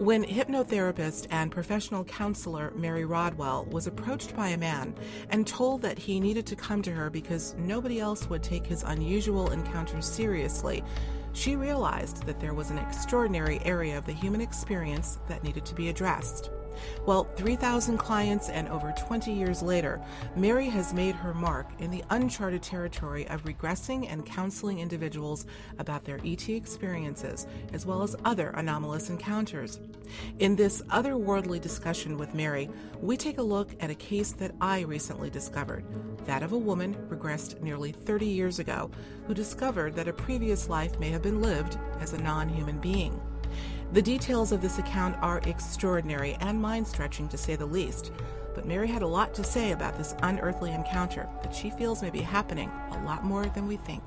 When hypnotherapist and professional counselor Mary Rodwell was approached by a man and told that he needed to come to her because nobody else would take his unusual encounter seriously, she realized that there was an extraordinary area of the human experience that needed to be addressed. Well, 3,000 clients and over 20 years later, Mary has made her mark in the uncharted territory of regressing and counseling individuals about their ET experiences, as well as other anomalous encounters. In this otherworldly discussion with Mary, we take a look at a case that I recently discovered, that of a woman regressed nearly 30 years ago, who discovered that a previous life may have been lived as a non-human being. The details of this account are extraordinary and mind-stretching, to say the least, but Mary had a lot to say about this unearthly encounter that she feels may be happening a lot more than we think.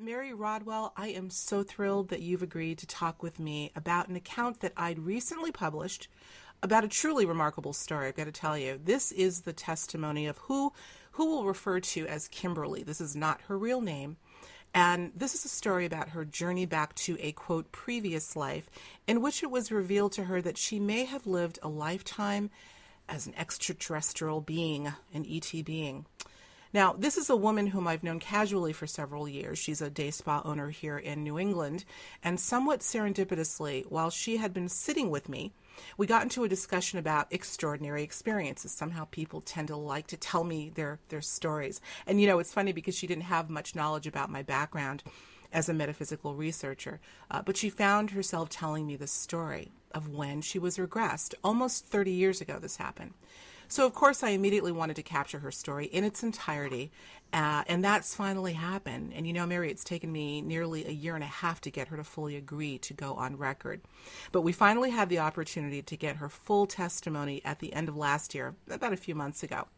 Mary Rodwell, I am so thrilled that you've agreed to talk with me about an account that I'd recently published about a truly remarkable story. I've got to tell you, this is the testimony of who we'll refer to as Kimberly. This is not her real name. And this is a story about her journey back to a, quote, previous life, in which it was revealed to her that she may have lived a lifetime as an extraterrestrial being, an ET being. Now, this is a woman whom I've known casually for several years. She's a day spa owner here in New England, and somewhat serendipitously, while she had been sitting with me, we got into a discussion about extraordinary experiences. Somehow people tend to like to tell me their stories. And, you know, it's funny because she didn't have much knowledge about my background as a metaphysical researcher, but she found herself telling me the story of when she was regressed. Almost 30 years ago this happened. So, of course, I immediately wanted to capture her story in its entirety, and that's finally happened. And, you know, Mary, it's taken me nearly a year and a half to get her to fully agree to go on record. But we finally had the opportunity to get her full testimony at the end of last year, about a few months ago.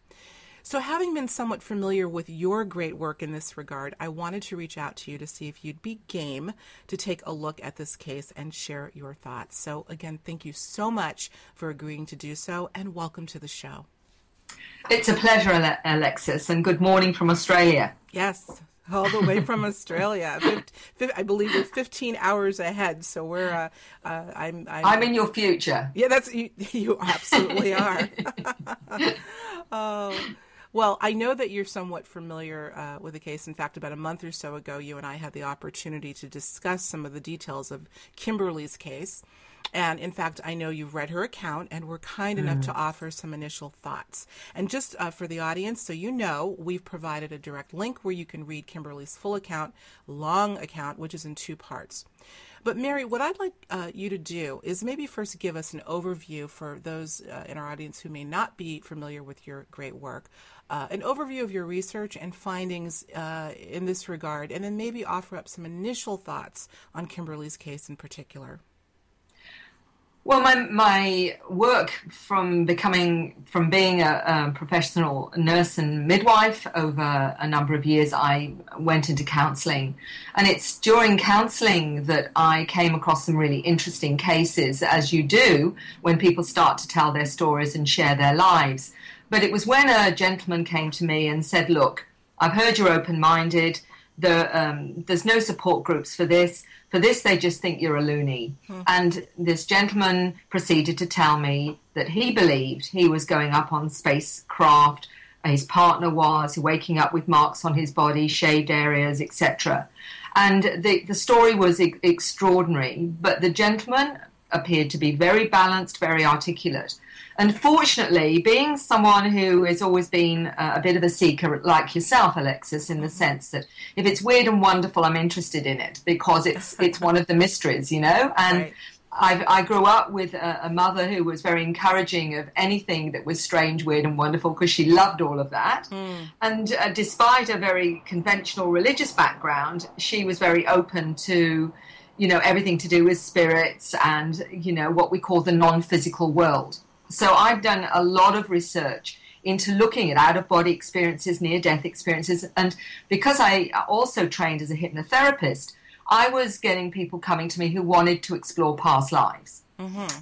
So having been somewhat familiar with your great work in this regard, I wanted to reach out to you to see if you'd be game to take a look at this case and share your thoughts. So again, thank you so much for agreeing to do so, and welcome to the show. It's a pleasure, Alexis, and good morning from Australia. Yes, all the way from Australia. I believe you're 15 hours ahead, so we're... I'm in your future. Yeah, that's you absolutely are. Oh... Well, I know that you're somewhat familiar with the case. In fact, about a month or so ago, you and I had the opportunity to discuss some of the details of Kimberly's case. And in fact, I know you've read her account and were kind enough to offer some initial thoughts. And just for the audience, so you know, we've provided a direct link where you can read Kimberly's full account, long account, which is in two parts. But Mary, what I'd like you to do is maybe first give us an overview for those in our audience who may not be familiar with your great work, an overview of your research and findings in this regard, and then maybe offer up some initial thoughts on Kimberly's case in particular. Well, my work from being a professional nurse and midwife over a number of years, I went into counseling. And it's during counseling that I came across some really interesting cases, as you do, when people start to tell their stories and share their lives. But it was when a gentleman came to me and said, look, I've heard you're open-minded. There's no support groups for this. For this, they just think you're a loony. And this gentleman proceeded to tell me that he believed he was going up on spacecraft, his partner was waking up with marks on his body, shaved areas, etc. And the story was extraordinary, but the gentleman appeared to be very balanced, very articulate. Unfortunately, being someone who has always been a bit of a seeker like yourself, Alexis, in the sense that if it's weird and wonderful, I'm interested in it because it's one of the mysteries, you know. And right. I grew up with a mother who was very encouraging of anything that was strange, weird and wonderful because she loved all of that. And despite a very conventional religious background, she was very open to, you know, everything to do with spirits and, you know, what we call the non-physical world. So I've done a lot of research into looking at out-of-body experiences, near-death experiences, and because I also trained as a hypnotherapist, I was getting people coming to me who wanted to explore past lives.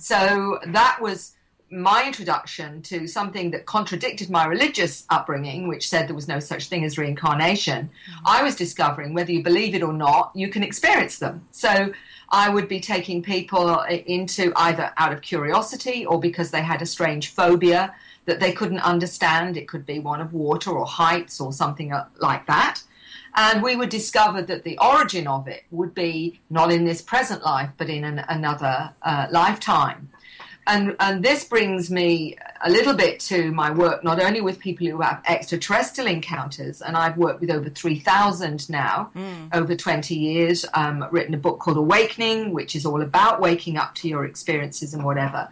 So that was, my introduction to something that contradicted my religious upbringing, which said there was no such thing as reincarnation, I was discovering, whether you believe it or not, you can experience them. So I would be taking people into either out of curiosity or because they had a strange phobia that they couldn't understand. It could be one of water or heights or something like that. And we would discover that the origin of it would be not in this present life, but in another lifetime. And this brings me a little bit to my work, not only with people who have extraterrestrial encounters, and I've worked with over 3,000 now, over 20 years, written a book called Awakening, which is all about waking up to your experiences and whatever.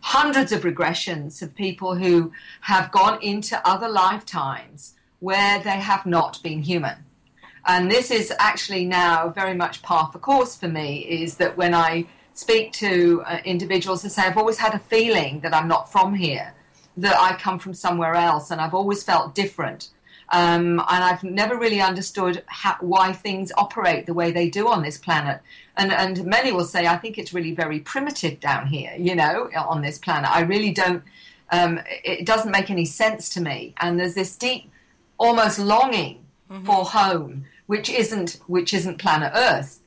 Hundreds of regressions of people who have gone into other lifetimes where they have not been human. And this is actually now very much par for course for me, is that when I speak to individuals and say, I've always had a feeling that I'm not from here, that I come from somewhere else, and I've always felt different. And I've never really understood why things operate the way they do on this planet. And many will say, I think it's really very primitive down here, you know, on this planet. I really don't, it doesn't make any sense to me. And there's this deep, almost longing for home, which isn't planet Earth.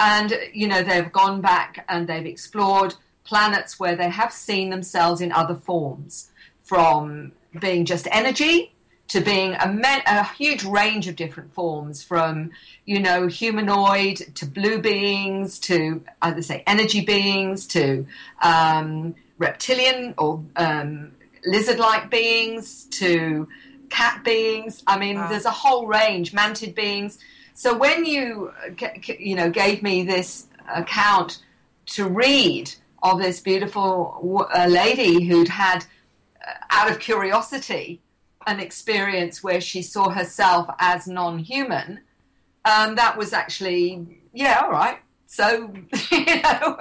And, you know, they've gone back and they've explored planets where they have seen themselves in other forms, from being just energy to being a huge range of different forms, from, you know, humanoid to blue beings to, as I say, energy beings to reptilian or lizard-like beings to cat beings. I mean, there's a whole range, mantid beings. So when you, you know, gave me this account to read of this beautiful lady who'd had, out of curiosity, an experience where she saw herself as non-human, that was actually, yeah, all right. So, you know,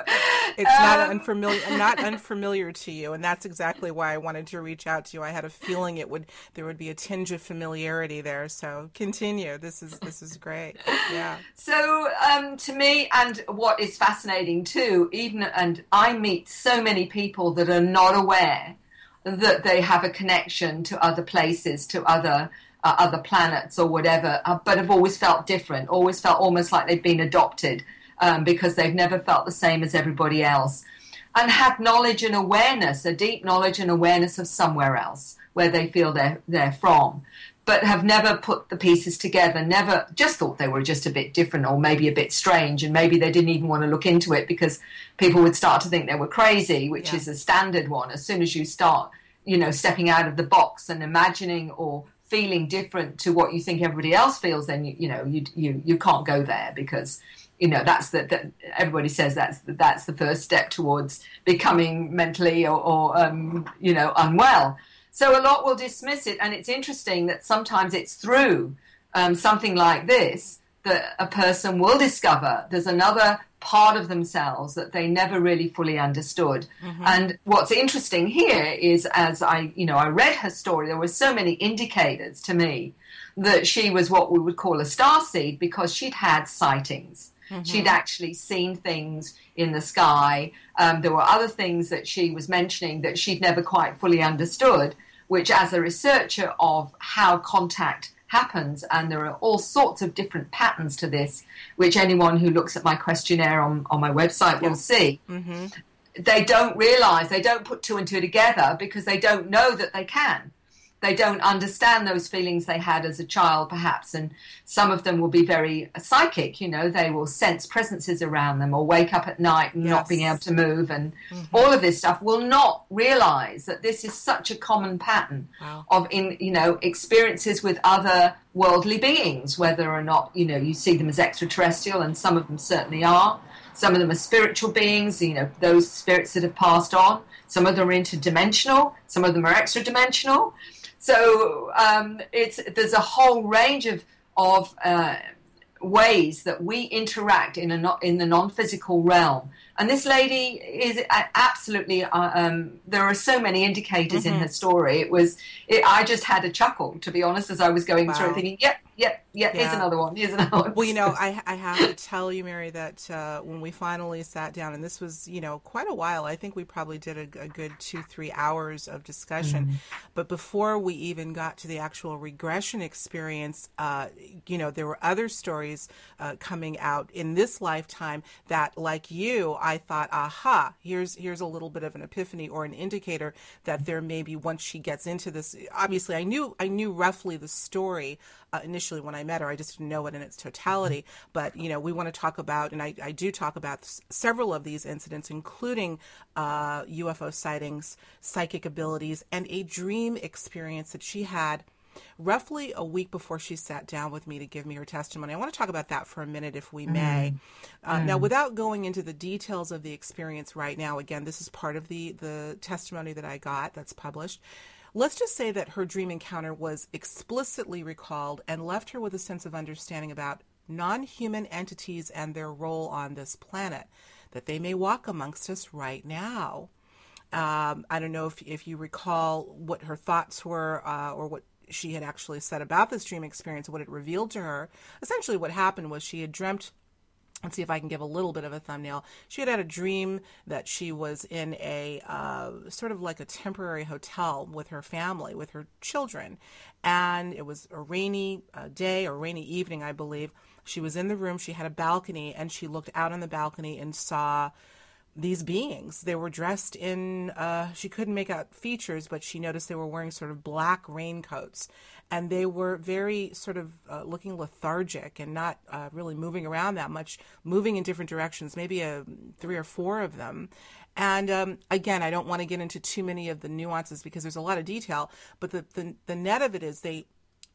it's not unfamiliar to you, and that's exactly why I wanted to reach out to you. I had a feeling there would be a tinge of familiarity there. So continue. This is great. Yeah. So to me, and what is fascinating too, and I meet so many people that are not aware that they have a connection to other places, to other planets or whatever, but have always felt different. Always felt almost like they've been adopted. Because they've never felt the same as everybody else, and had knowledge and awareness, a deep knowledge and awareness of somewhere else where they feel they're from, but have never put the pieces together, never just thought they were just a bit different or maybe a bit strange, and maybe they didn't even want to look into it because people would start to think they were crazy, which is a standard one. As soon as you start, you know, stepping out of the box and imagining or feeling different to what you think everybody else feels, then, you know, you can't go there because... You know, everybody says that's the first step towards becoming mentally or you know, unwell. So a lot will dismiss it, and it's interesting that sometimes it's through something like this that a person will discover there's another part of themselves that they never really fully understood. Mm-hmm. And what's interesting here is, as I read her story, there were so many indicators to me that she was what we would call a starseed because she'd had sightings. Mm-hmm. She'd actually seen things in the sky. There were other things that she was mentioning that she'd never quite fully understood, which as a researcher of how contact happens, and there are all sorts of different patterns to this, which anyone who looks at my questionnaire on my website will see. Mm-hmm. They don't realize, they don't put two and two together because they don't know that they can. They don't understand those feelings they had as a child, perhaps, and some of them will be very psychic, you know, they will sense presences around them or wake up at night and not being able to move, and all of this stuff will not realize that this is such a common pattern of, you know, experiences with other worldly beings, whether or not, you know, you see them as extraterrestrial, and some of them certainly are. Some of them are spiritual beings, you know, those spirits that have passed on. Some of them are interdimensional, some of them are extra-dimensional. So there's a whole range of ways that we interact in the non-physical realm. And this lady is absolutely, there are so many indicators in her story. I just had a chuckle, to be honest, as I was going through it, thinking, yep, Yeah. Here's another one. Well, you know, I have to tell you, Mary, that when we finally sat down, and this was, you know, quite a while, I think we probably did a good 2-3 hours of discussion. Mm-hmm. But before we even got to the actual regression experience, you know, there were other stories coming out in this lifetime that, like you, I thought, aha, here's a little bit of an epiphany or an indicator that there may be, once she gets into this, obviously I knew roughly the story initially when I met her. I just didn't know it in its totality. But, you know, we want to talk about, and I do talk about several of these incidents, including UFO sightings, psychic abilities, and a dream experience that she had roughly a week before she sat down with me to give me her testimony. I want to talk about that for a minute, if we may. Now, without going into the details of the experience right now, again, this is part of the testimony that I got that's published. Let's just say that her dream encounter was explicitly recalled and left her with a sense of understanding about non-human entities and their role on this planet, that they may walk amongst us right now. I don't know if you recall what her thoughts were or what she had actually said about this dream experience, what it revealed to her. Essentially what happened was she had dreamt, let's see if I can give a little bit of a thumbnail. She had had a dream that she was in a sort of like a temporary hotel with her family, with her children. And it was a rainy day or rainy evening, I believe. She was in the room. She had a balcony, and she looked out on the balcony and saw these beings. They were dressed in, she couldn't make out features, but she noticed they were wearing sort of black raincoats, and they were very sort of looking lethargic and not really moving around that much, moving in different directions, maybe 3 or 4 of them. And again, I don't want to get into too many of the nuances because there's a lot of detail, but the net of it is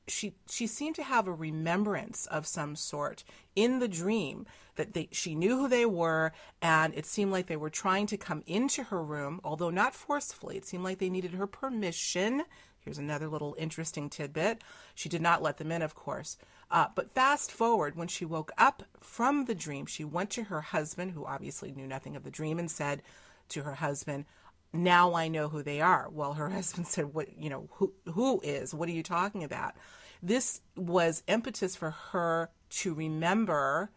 she seemed to have a remembrance of some sort in the dream that she knew who they were, and it seemed like they were trying to come into her room, although not forcefully. It seemed like they needed her permission. Here's another little interesting tidbit. She did not let them in, of course. But fast forward, when she woke up from the dream, she went to her husband, who obviously knew nothing of the dream, and said to her husband, "Now I know who they are." Well, her husband said, "What, you know, who is? What are you talking about?" This was impetus for her to remember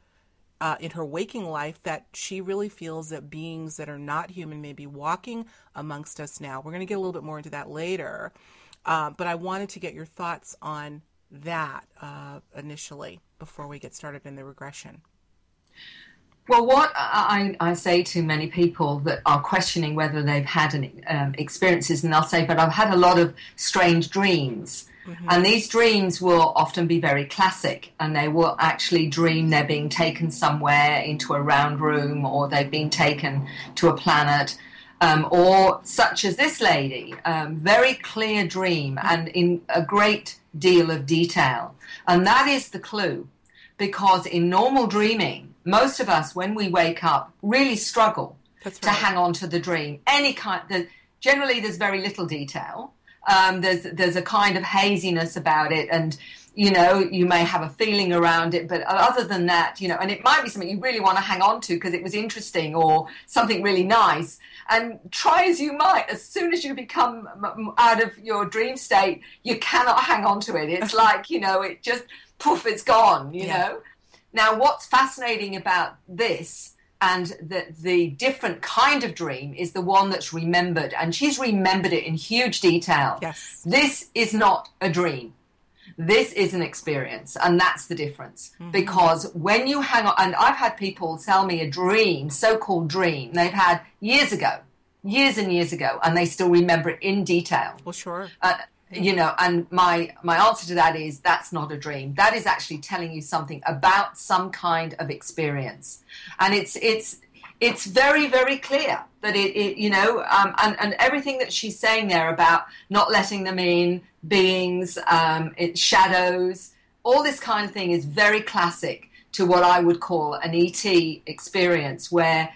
in her waking life that she really feels that beings that are not human may be walking amongst us now. We're going to get a little bit more into that later, but I wanted to get your thoughts on that initially before we get started in the regression. Well, what I say to many people that are questioning whether they've had experiences, and they'll say, but I've had a lot of strange dreams. Mm-hmm. And these dreams will often be very classic, and they will actually dream they're being taken somewhere into a round room, or they've been taken to a planet, or such as this lady, very clear dream and in a great deal of detail. And that is the clue, because in normal dreaming, most of us, when we wake up, really struggle to hang on to the dream. Any kind, generally, there's very little detail. There's a kind of haziness about it, and you know, you may have a feeling around it, but other than that, you know, and it might be something you really want to hang on to because it was interesting or something really nice. And try as you might, as soon as you become out of your dream state, you cannot hang on to it. It's like, you know, it just poof, it's gone. You know. Now, what's fascinating about this and the different kind of dream is the one that's remembered, and she's remembered it in huge detail. Yes. This is not a dream. This is an experience, and that's the difference. Mm-hmm. Because when you hang on, and I've had people tell me a dream, so-called dream, they've had years and years ago, and they still remember it in detail. Well, sure. You know, and my answer to that is that's not a dream. That is actually telling you something about some kind of experience, and it's very, very clear that it you know, and everything that she's saying there about not letting them in, beings, shadows, all this kind of thing is very classic to what I would call an ET experience, where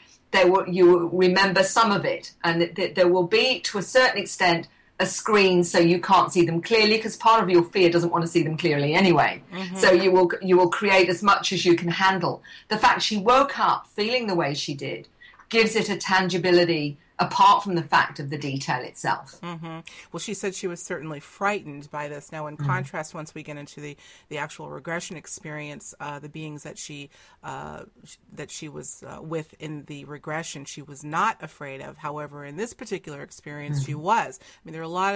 you remember some of it, and that there will be to a certain extent a screen so you can't see them clearly, because part of your fear doesn't want to see them clearly anyway. Mm-hmm. So you will create as much as you can handle. The fact she woke up feeling the way she did gives it a tangibility apart from the fact of the detail itself. Mm-hmm. Well, she said she was certainly frightened by this. Now, in contrast, once we get into the actual regression experience, the beings that she was with in the regression, she was not afraid of. However, in this particular experience, she was. I mean, there are a lot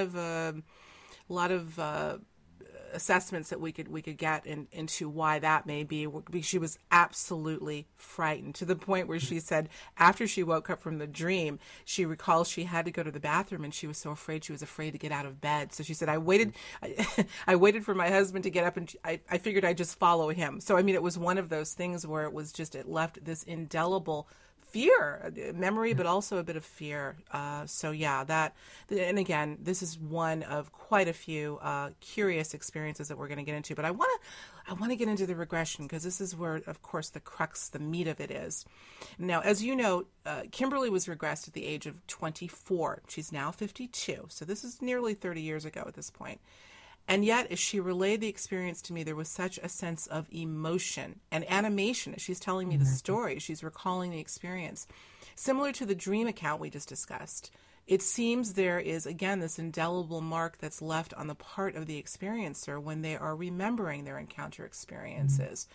of assessments that we could get into why that may be. She was absolutely frightened to the point where she said after she woke up from the dream, she recalls she had to go to the bathroom and she was so afraid. She was afraid to get out of bed. So she said, I waited for my husband to get up and I figured I'd just follow him. So, I mean, it was one of those things where it left this indelible fear, memory, but also a bit of fear. And again, this is one of quite a few curious experiences that we're going to get into. But I want to get into the regression, because this is where, of course, the crux, the meat of it is. Now, as you know, Kimberly was regressed at the age of 24. She's now 52. So this is nearly 30 years ago at this point. And yet, as she relayed the experience to me, there was such a sense of emotion and animation as she's telling me the story. She's recalling the experience. Similar to the dream account we just discussed, it seems there is, again, this indelible mark that's left on the part of the experiencer when they are remembering their encounter experiences.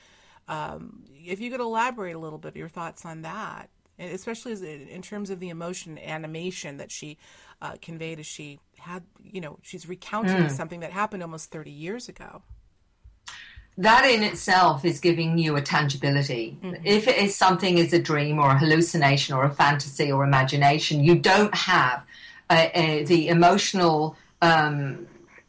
If you could elaborate a little bit your thoughts on that, especially in terms of the emotion animation that she conveyed as she had, she's recounting something that happened almost 30 years ago. That in itself is giving you a tangibility. Mm-hmm. If it is something as a dream or a hallucination or a fantasy or imagination, you don't have the emotional,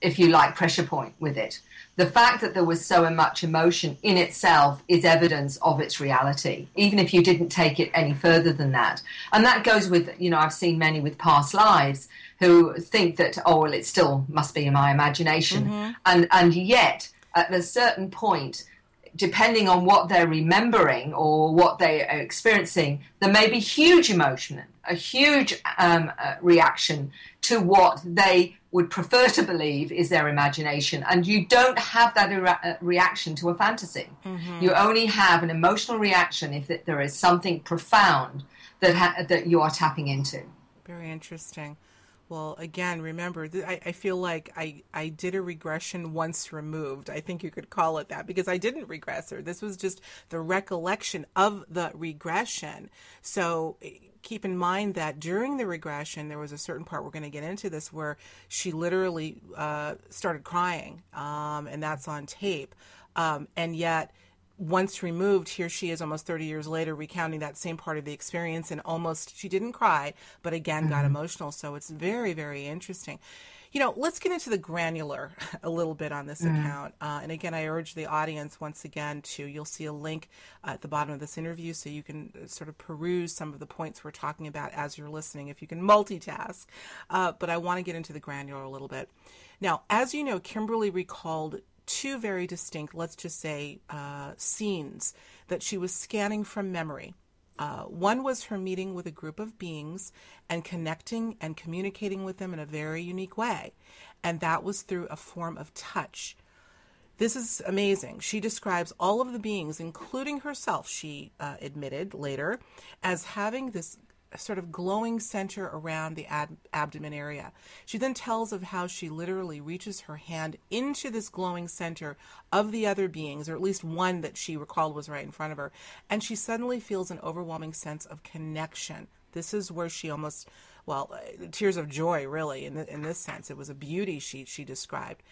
if you like, pressure point with it. The fact that there was so much emotion in itself is evidence of its reality, even if you didn't take it any further than that. And that goes with, I've seen many with past lives who think that, it still must be in my imagination. Mm-hmm. And yet, at a certain point, depending on what they're remembering or what they are experiencing, there may be huge emotion, a huge reaction to what they would prefer to believe is their imagination, and you don't have that reaction to a fantasy. Mm-hmm. You only have an emotional reaction if there is something profound that you are tapping into. Very interesting. Well, again, remember, I feel like I did a regression once removed. I think you could call it that, because I didn't regress her. This was just the recollection of the regression. So keep in mind that during the regression, there was a certain part, we're going to get into this, where she literally started crying, and that's on tape. And yet, once removed, here she is almost 30 years later recounting that same part of the experience, and almost, she didn't cry, but again, got emotional. So it's very, very interesting. Let's get into the granular a little bit on this account. And again, I urge the audience once again you'll see a link at the bottom of this interview so you can sort of peruse some of the points we're talking about as you're listening, if you can multitask. But I want to get into the granular a little bit. Now, as you know, Kimberly recalled two very distinct, let's just say, scenes that she was scanning from memory. One was her meeting with a group of beings and connecting and communicating with them in a very unique way. And that was through a form of touch. This is amazing. She describes all of the beings, including herself, she admitted later, as having this sort of glowing center around the abdomen area. She then tells of how she literally reaches her hand into this glowing center of the other beings, or at least one that she recalled was right in front of her, and she suddenly feels an overwhelming sense of connection. This is where she almost, tears of joy, really, in this sense. It was a beauty she described.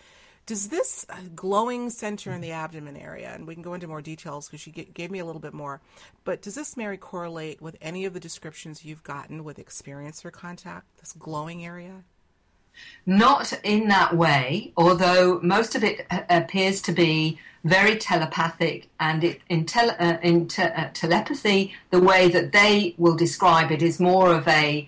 Does this glowing center in the abdomen area, and we can go into more details because she gave me a little bit more, but does this, Mary, correlate with any of the descriptions you've gotten with experiencer contact, this glowing area? Not in that way, although most of it appears to be very telepathic, and in telepathy, the way that they will describe it is more of a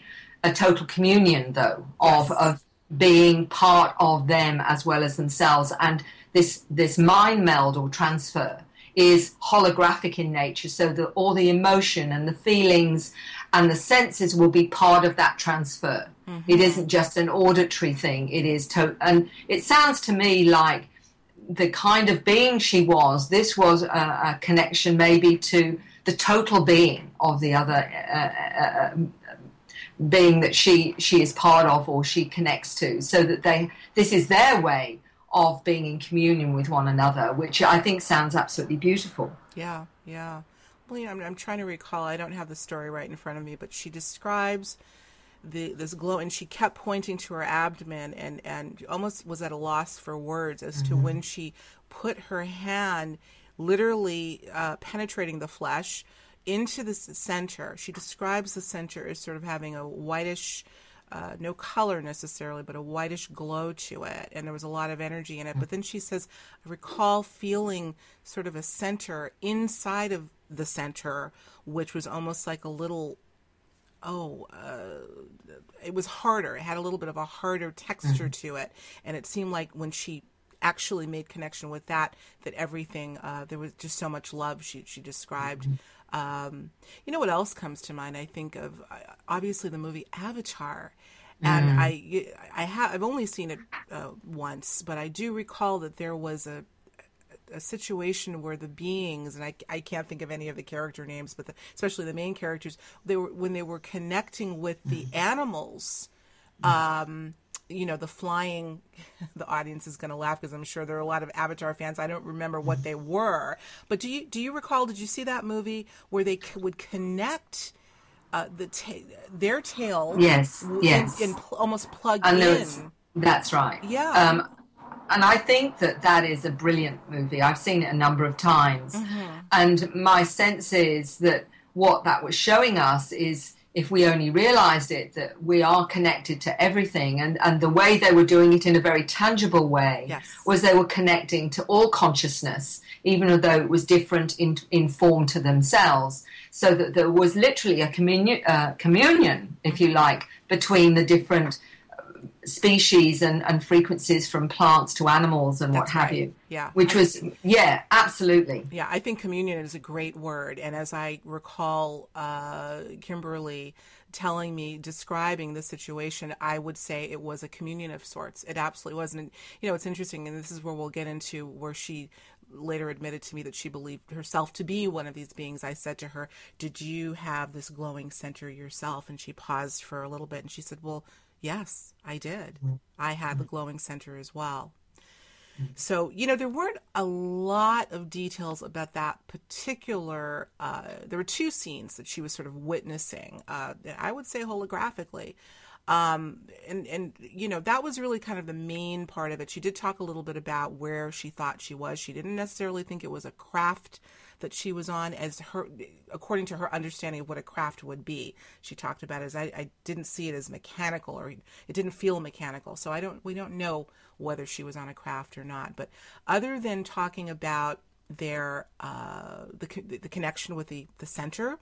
total communion, though, yes, of being part of them as well as themselves. And this mind meld or transfer is holographic in nature, so that all the emotion and the feelings and the senses will be part of that transfer. Mm-hmm. It isn't just an auditory thing. It is and it sounds to me like the kind of being she was, this was a connection maybe to the total being of the other being that she is part of or she connects to, so that this is their way of being in communion with one another, which I think sounds absolutely beautiful. Yeah, yeah. Well, you know, I'm trying to recall. I don't have the story right in front of me, but she describes this glow, and she kept pointing to her abdomen and almost was at a loss for words as to when she put her hand literally penetrating the flesh into this center. She describes the center as sort of having a whitish, no color necessarily, but a whitish glow to it. And there was a lot of energy in it. But then she says, I recall feeling sort of a center inside of the center, which was almost like a little, it was harder. It had a little bit of a harder texture to it. And it seemed like when she actually made connection with that everything, there was just so much love she described. You know what else comes to mind? I think of obviously the movie Avatar, and I've only seen it once, but I do recall that there was a situation where the beings, and I can't think of any of the character names, but especially the main characters, when they were connecting with the animals, you know, the flying, the audience is going to laugh because I'm sure there are a lot of Avatar fans. I don't remember what they were, but do you recall, did you see that movie where they would connect their tail? Yes. Yes. And almost plug in. That's right. Yeah. And I think that is a brilliant movie. I've seen it a number of times. And my sense is that what that was showing us is, if we only realized it, that we are connected to everything. And the way they were doing it in a very tangible way was they were connecting to all consciousness, even though it was different in form to themselves, so that there was literally a communion, if you like, between the different species and frequencies, from plants to animals and what have you. Yeah. Which was, yeah, absolutely. Yeah, I think communion is a great word. And as I recall, Kimberly telling me, describing the situation, I would say it was a communion of sorts. It absolutely was. And, you know, it's interesting, and this is where we'll get into where she later admitted to me that she believed herself to be one of these beings. I said to her, did you have this glowing center yourself? And she paused for a little bit, and she said, well, yes, I did. I had the glowing center as well. So, you know, there weren't a lot of details about that particular, there were two scenes that she was sort of witnessing, I would say holographically. And, you know, that was really kind of the main part of it. She did talk a little bit about where she thought she was. She didn't necessarily think it was a craft that she was on, as her, according to her understanding of what a craft would be. She talked about it as, I didn't see it as mechanical, or it didn't feel mechanical. So we don't know whether she was on a craft or not, but other than talking about their, the connection with the center,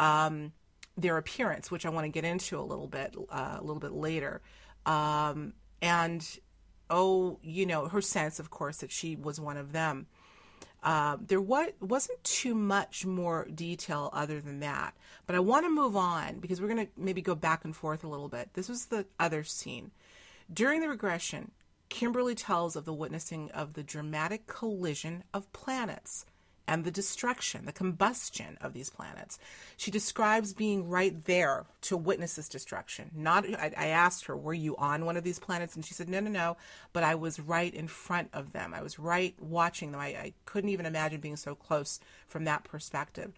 their appearance, which I want to get into a little bit later. And, you know, her sense, of course, that she was one of them. There wasn't too much more detail other than that, but I want to move on because we're going to maybe go back and forth a little bit. This was the other scene. During the regression, Kimberly tells of the witnessing of the dramatic collision of planets and the destruction, the combustion of these planets. She describes being right there to witness this destruction. I asked her, were you on one of these planets? And she said, no, but I was right in front of them. I was right watching them. I couldn't even imagine being so close from that perspective.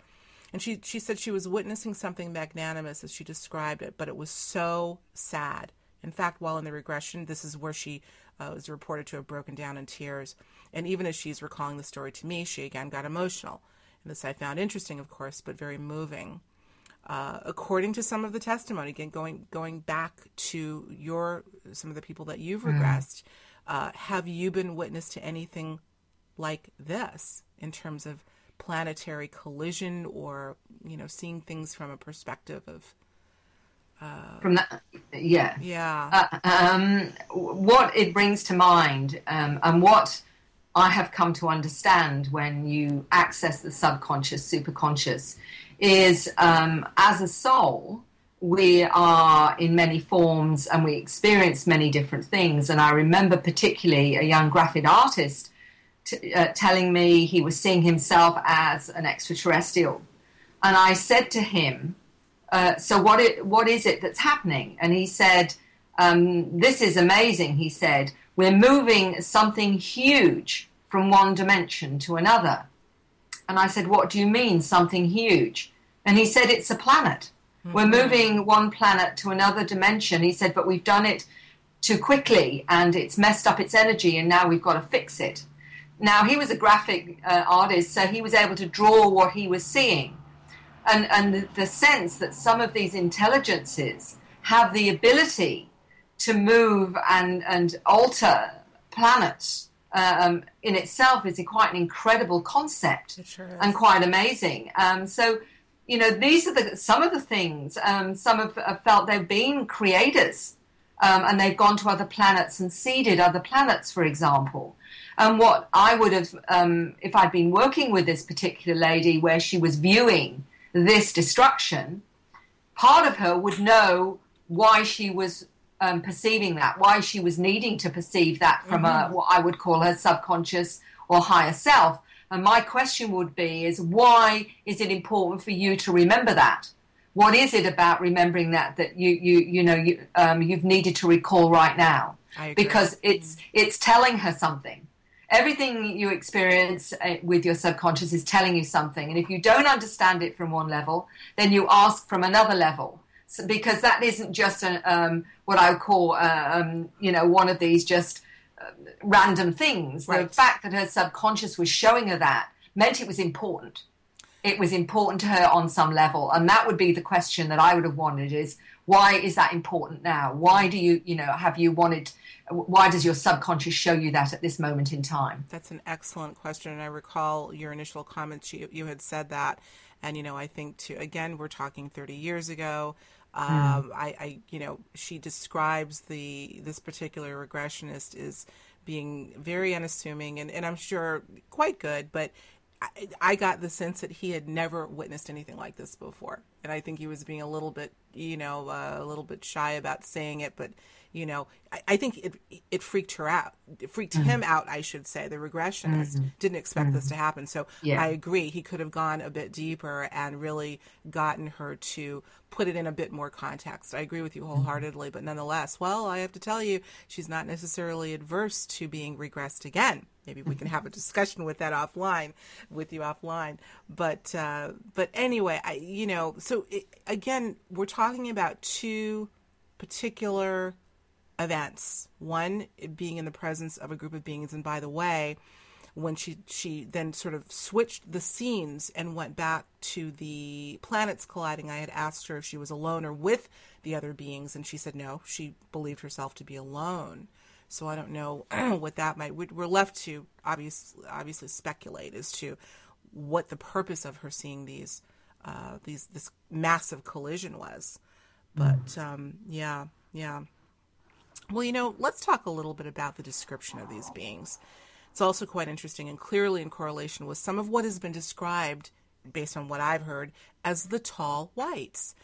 And she said she was witnessing something magnanimous as she described it, but it was so sad. In fact, while in the regression, this is where she was reported to have broken down in tears. And even as she's recalling the story to me, she again got emotional. And this I found interesting, of course, but very moving. According to some of the testimony, again, going back to some of the people that you've regressed, have you been witness to anything like this in terms of planetary collision, or, you know, seeing things from a perspective of... from that, yeah. What it brings to mind, and what I have come to understand when you access the subconscious, superconscious, is as a soul, we are in many forms and we experience many different things. And I remember particularly a young graphic artist telling me he was seeing himself as an extraterrestrial, and I said to him, So what is it that's happening? And he said, this is amazing, he said. We're moving something huge from one dimension to another. And I said, what do you mean, something huge? And he said, it's a planet. Mm-hmm. We're moving one planet to another dimension. He said, but we've done it too quickly and it's messed up its energy and now we've got to fix it. Now, he was a graphic artist, so he was able to draw what he was seeing. And the sense that some of these intelligences have the ability to move and alter planets in itself is quite an incredible concept. It sure is. And quite amazing. So, you know, these are some of the things. Some have felt they've been creators and they've gone to other planets and seeded other planets, for example. And what I would have, if I'd been working with this particular lady where she was viewing this destruction, part of her would know why she was perceiving that, why she was needing to perceive that from mm-hmm. What I would call her subconscious or higher self. And my question would be is, why is it important for you to remember that? What is it about remembering that you've needed to recall right now? Because it's telling her something. Everything you experience with your subconscious is telling you something. And if you don't understand it from one level, then you ask from another level. So, because that isn't just what I would call, one of these just random things. Right. The fact that her subconscious was showing her that meant it was important. It was important to her on some level. And that would be the question that I would have wanted is, why is that important now? Why do you, have you wanted... Why does your subconscious show you that at this moment in time? That's an excellent question. And I recall your initial comments, you had said that. And, I think, too, again, we're talking 30 years ago. She describes this particular regressionist as being very unassuming and I'm sure quite good. But I got the sense that he had never witnessed anything like this before. And I think he was being a little bit, a little bit shy about saying it. But I think it freaked her out. It freaked mm-hmm. him out, I should say. The regressionist mm-hmm. didn't expect mm-hmm. this to happen. So yeah. I agree. He could have gone a bit deeper and really gotten her to put it in a bit more context. I agree with you wholeheartedly. Mm-hmm. But nonetheless, I have to tell you, she's not necessarily adverse to being regressed again. Maybe we can have a discussion with you offline. But anyway, again, we're talking about two particular events, one being in the presence of a group of beings. And by the way, when she then sort of switched the scenes and went back to the planets colliding, I had asked her if she was alone or with the other beings, and she said no, she believed herself to be alone. So I don't know what that might... We're left to obviously speculate as to what the purpose of her seeing this massive collision was. But yeah. Well, let's talk a little bit about the description of these beings. It's also quite interesting and clearly in correlation with some of what has been described, based on what I've heard, as the tall whites.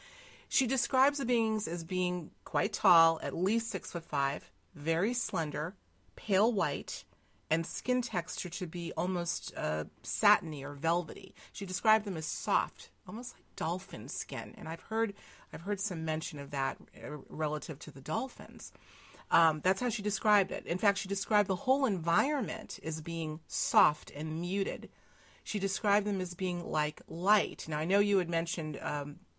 She describes the beings as being quite tall, at least 6'5", very slender, pale white, and skin texture to be almost satiny or velvety. She described them as soft, almost like dolphin skin, and I've heard some mention of that relative to the dolphins. That's how she described it. In fact, she described the whole environment as being soft and muted. She described them as being like light. Now, I know you had mentioned,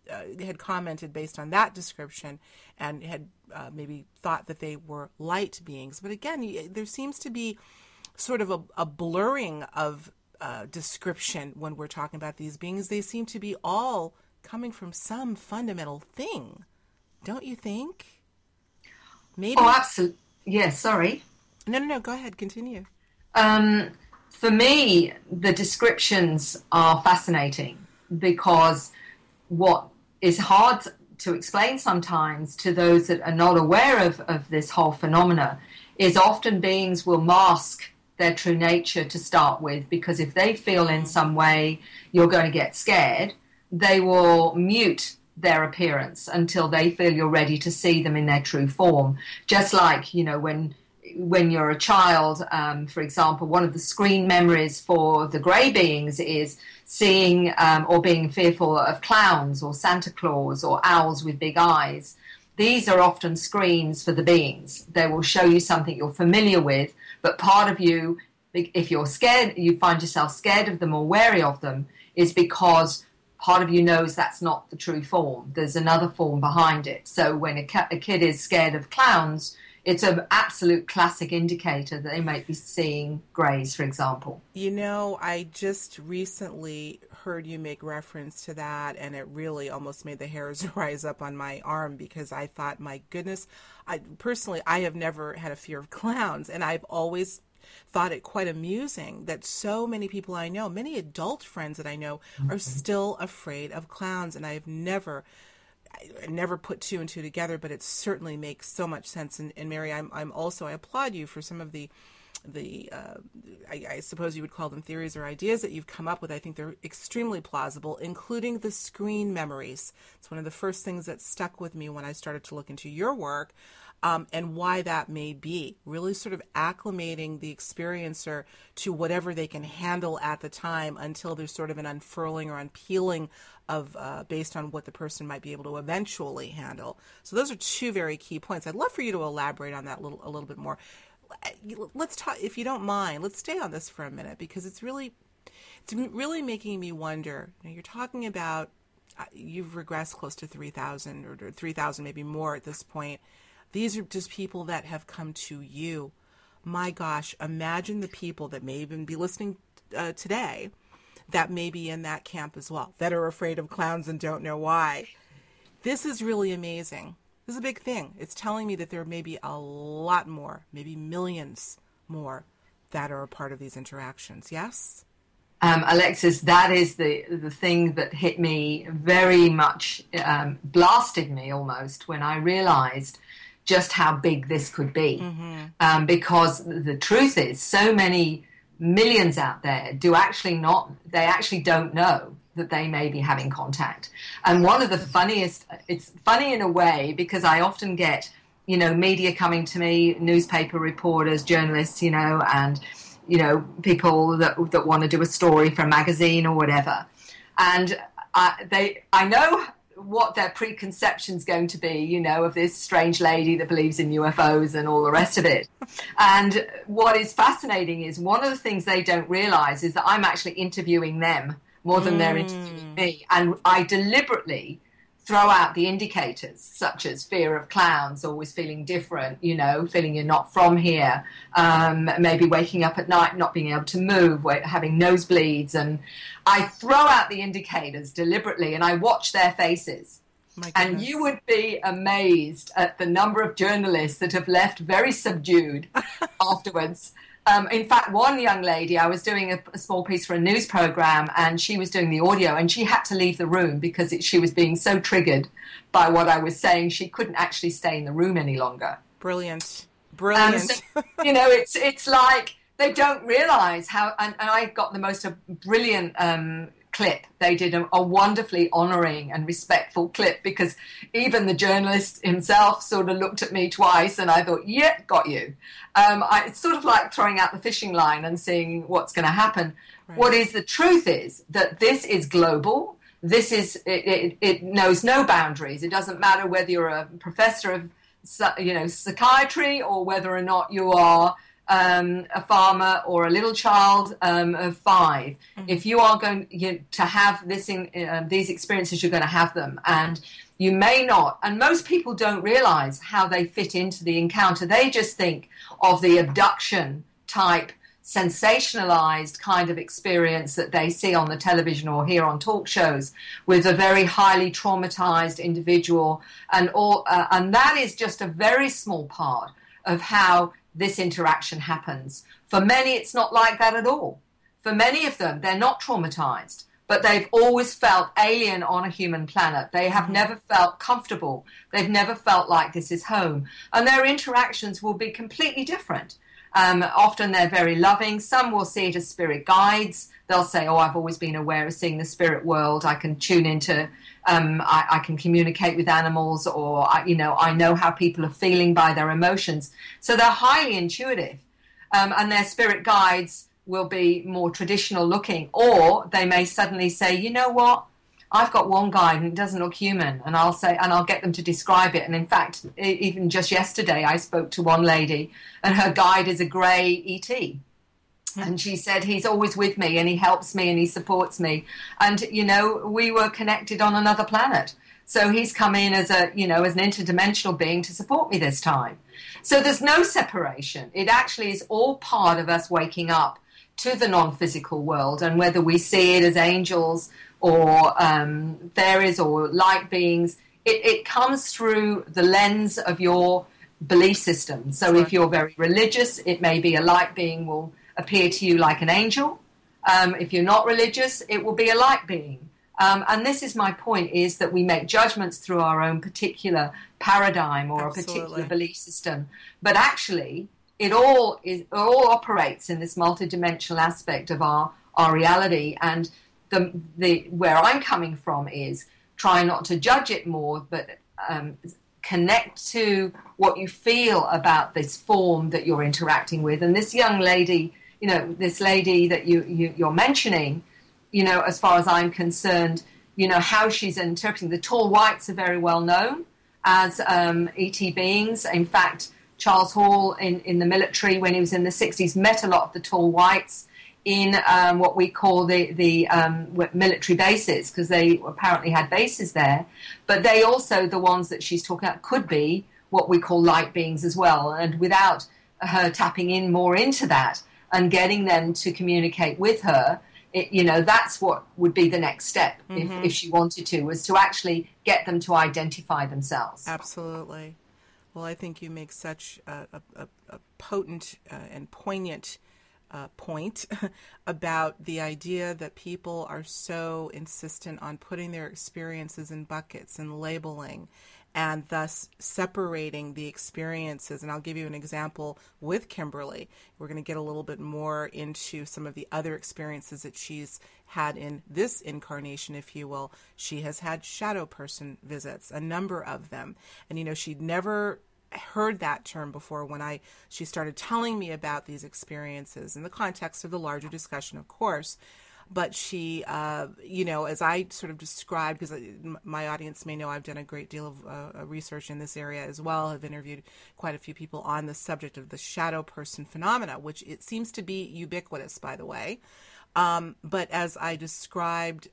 had commented based on that description, and had maybe thought that they were light beings. But again, there seems to be sort of a blurring of description when we're talking about these beings. They seem to be all coming from some fundamental thing, don't you think? Maybe. Oh, absolutely. Yeah, sorry. No, go ahead, continue. For me, the descriptions are fascinating because what is hard to explain sometimes to those that are not aware of this whole phenomena is often beings will mask their true nature to start with, because if they feel in some way you're going to get scared, they will mute their appearance until they feel you're ready to see them in their true form. Just like, when when you're a child, for example, one of the screen memories for the grey beings is seeing or being fearful of clowns or Santa Claus or owls with big eyes. These are often screens for the beings. They will show you something you're familiar with, but part of you, if you're scared, you find yourself scared of them or wary of them, is because part of you knows that's not the true form. There's another form behind it. So when a kid is scared of clowns, it's an absolute classic indicator that they might be seeing greys, for example. You know, I just recently heard you make reference to that, and it really almost made the hairs rise up on my arm, because I thought, my goodness, I have never had a fear of clowns, and I've always thought it quite amusing that so many people I know, many adult friends that I know, are still afraid of clowns. And I've never put two and two together, but it certainly makes so much sense. And Mary, I applaud you for some of the suppose you would call them theories or ideas that you've come up with. I think they're extremely plausible, including the screen memories. It's one of the first things that stuck with me when I started to look into your work. And why that may be, really sort of acclimating the experiencer to whatever they can handle at the time until there's sort of an unfurling or unpeeling of based on what the person might be able to eventually handle. So those are two very key points. I'd love for you to elaborate on that a little bit more. Let's talk, if you don't mind, let's stay on this for a minute, because it's really making me wonder. Now, you're talking about you've regressed close to 3,000 or 3,000, maybe more at this point. These are just people that have come to you. My gosh, imagine the people that may even be listening today that may be in that camp as well, that are afraid of clowns and don't know why. This is really amazing. This is a big thing. It's telling me that there may be a lot more, maybe millions more, that are a part of these interactions. Yes? Alexis, that is the thing that hit me very much, blasted me almost, when I realized just how big this could be. Mm-hmm. Because the truth is, so many millions out there actually don't know that they may be having contact. And one of the funniest, it's funny in a way, because I often get, you know, media coming to me, newspaper reporters, journalists, you know, and, you know, people that want to do a story for a magazine or whatever. And I know what their preconception's going to be, you know, of this strange lady that believes in UFOs and all the rest of it. And what is fascinating is one of the things they don't realize is that I'm actually interviewing them more than they're interviewing me. And I deliberately throw out the indicators, such as fear of clowns, always feeling different, you know, feeling you're not from here, maybe waking up at night, not being able to move, having nosebleeds. And I throw out the indicators deliberately, and I watch their faces. And you would be amazed at the number of journalists that have left very subdued afterwards. In fact, one young lady, I was doing a small piece for a news program, and she was doing the audio, and she had to leave the room because she was being so triggered by what I was saying, she couldn't actually stay in the room any longer. Brilliant. So, you know, it's like they don't realize how, and I got the most brilliant clip. They did a wonderfully honoring and respectful clip, because even the journalist himself sort of looked at me twice, and I thought, yeah, got you. It's sort of like throwing out the fishing line and seeing what's going to happen. Right. What is the truth is that this is global. This is it knows no boundaries. It doesn't matter whether you're a professor of, you know, psychiatry, or whether or not you are a farmer or a little child of five. Mm-hmm. If you are going to have this these experiences, you're going to have them, and you may not. And most people don't realize how they fit into the encounter. They just think of the abduction type, sensationalized kind of experience that they see on the television or hear on talk shows with a very highly traumatized individual, and that is just a very small part of how this interaction happens. For many, it's not like that at all. For many of them, they're not traumatized, but they've always felt alien on a human planet. They have never felt comfortable. They've never felt like this is home. And their interactions will be completely different. Often they're very loving. Some will see it as spirit guides. They'll say, oh, I've always been aware of seeing the spirit world. I can tune into, I can communicate with animals, or, I know how people are feeling by their emotions. So they're highly intuitive. And their spirit guides will be more traditional looking. Or they may suddenly say, you know what? I've got one guide and it doesn't look human, and I'll get them to describe it. And in fact, even just yesterday, I spoke to one lady, and her guide is a grey ET, and she said, he's always with me, and he helps me, and he supports me, and we were connected on another planet, so he's come in as an interdimensional being to support me this time. So there's no separation. It actually is all part of us waking up to the non-physical world, and whether we see it as angels or fairies or light beings, it comes through the lens of your belief system. So if you're very religious, it may be a light being will appear to you like an angel. If you're not religious, it will be a light being. And this is my point, is that we make judgments through our own particular paradigm or a particular belief system. But actually, it all operates in this multidimensional aspect of our reality. And where I'm coming from is try not to judge it more, but connect to what you feel about this form that you're interacting with. And this young lady, this lady that you're mentioning, as far as I'm concerned, how she's interpreting. The tall whites are very well known as ET beings. In fact, Charles Hall in the military, when he was in the 60s, met a lot of the tall whites in what we call the military bases, because they apparently had bases there. But they also, the ones that she's talking about, could be what we call light beings as well. And without her tapping in more into that and getting them to communicate with her, that's what would be the next step, mm-hmm. if she wanted to, was to actually get them to identify themselves. Absolutely. Well, I think you make such a potent and poignant point about the idea that people are so insistent on putting their experiences in buckets and labeling, and thus separating the experiences. And I'll give you an example with Kimberly. We're going to get a little bit more into some of the other experiences that she's had in this incarnation, if you will. She has had shadow person visits, a number of them. And, she'd never heard that term before when she started telling me about these experiences in the context of the larger discussion, of course. But she, as I sort of described, because my audience may know I've done a great deal of research in this area as well, have interviewed quite a few people on the subject of the shadow person phenomena, which it seems to be ubiquitous, by the way. But as I described,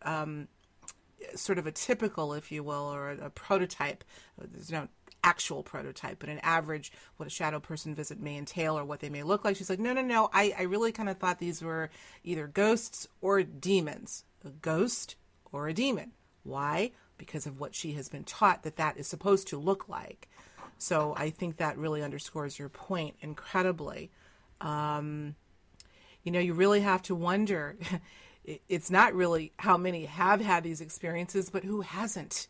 sort of a typical, if you will, or a prototype, there's no actual prototype, but an average, what a shadow person visit may entail or what they may look like. She's like, no. I really kind of thought these were either ghosts or demons, a ghost or a demon. Why? Because of what she has been taught that is supposed to look like. So I think that really underscores your point incredibly. You really have to wonder, it's not really how many have had these experiences, but who hasn't?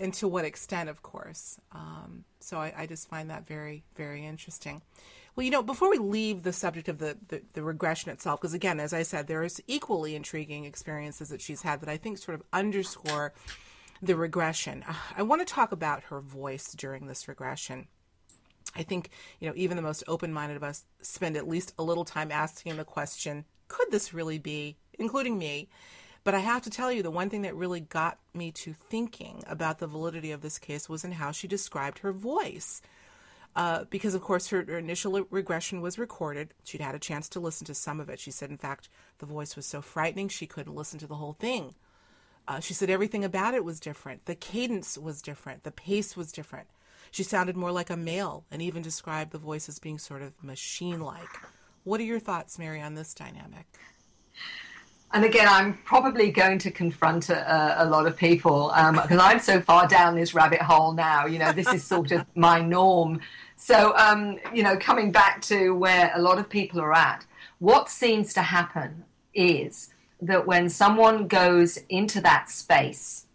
And to what extent, of course. So I just find that very, very interesting. Well, before we leave the subject of the regression itself, because again, as I said, there is equally intriguing experiences that she's had that I think sort of underscore the regression. I want to talk about her voice during this regression. I think, even the most open-minded of us spend at least a little time asking the question, could this really be, including me? But I have to tell you, the one thing that really got me to thinking about the validity of this case was in how she described her voice. Because, of course, her initial regression was recorded. She'd had a chance to listen to some of it. She said, in fact, the voice was so frightening she couldn't listen to the whole thing. She said everything about it was different. The cadence was different. The pace was different. She sounded more like a male, and even described the voice as being sort of machine-like. What are your thoughts, Mary, on this dynamic? And again, I'm probably going to confront a lot of people because I'm so far down this rabbit hole now. This is sort of my norm. So, coming back to where a lot of people are at, what seems to happen is that when someone goes into that space,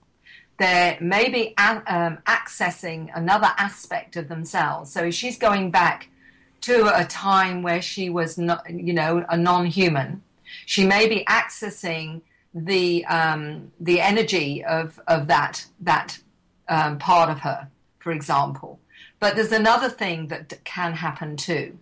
they're maybe accessing another aspect of themselves. So if she's going back to a time where she was not, you know, a non-human. She may be accessing the energy of that part of her, for example. But there's another thing that can happen too,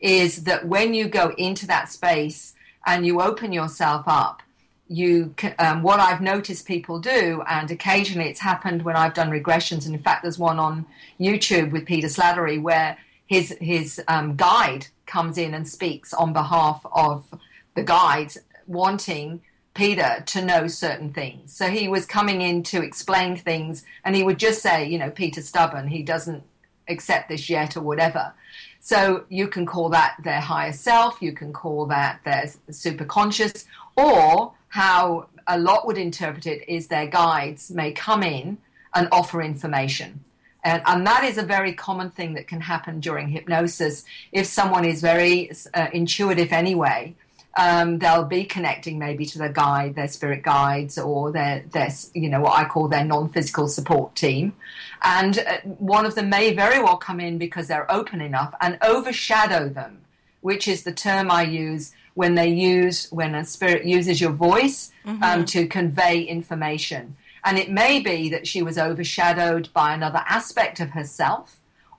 is that when you go into that space and you open yourself up, you can, what I've noticed people do, and occasionally it's happened when I've done regressions, and in fact there's one on YouTube with Peter Slattery where his guide comes in and speaks on behalf of the guides, wanting Peter to know certain things. So he was coming in to explain things, and he would just say, you know, Peter's stubborn, he doesn't accept this yet or whatever. So you can call that their higher self, you can call that their superconscious, or how a lot would interpret it is their guides may come in and offer information. And that is a very common thing that can happen during hypnosis. If someone is very intuitive anyway, they'll be connecting maybe to their guide, their spirit guides, or their you know, what I call their non-physical support team. And one of them may very well come in because they're open enough and overshadow them, which is the term I use when a spirit uses your voice to convey information. And it may be that she was overshadowed by another aspect of herself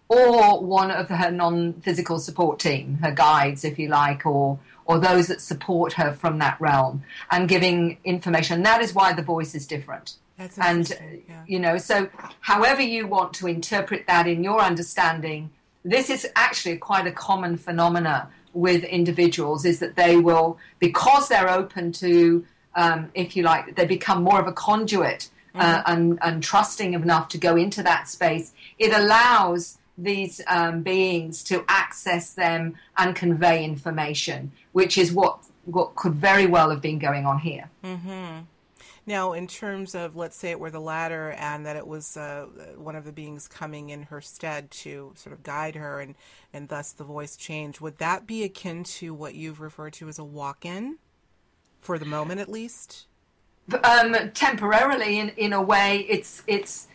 or one of her non-physical support team, her guides, if you like, or those that support her from that realm and giving information. That is why the voice is different. That's interesting. And, yeah. You know, so however you want to interpret that in your understanding, this is actually quite a common phenomena with individuals, is that they will, because they're open to, if you like, they become more of a conduit and trusting enough to go into that space. It allows these beings to access them and convey information, which is what could very well have been going on here. Mm-hmm. Now, in terms of, let's say it were the latter and that it was one of the beings coming in her stead to sort of guide her and thus the voice change, would that be akin to what you've referred to as a walk-in, for the moment at least? Temporarily, in a way, it's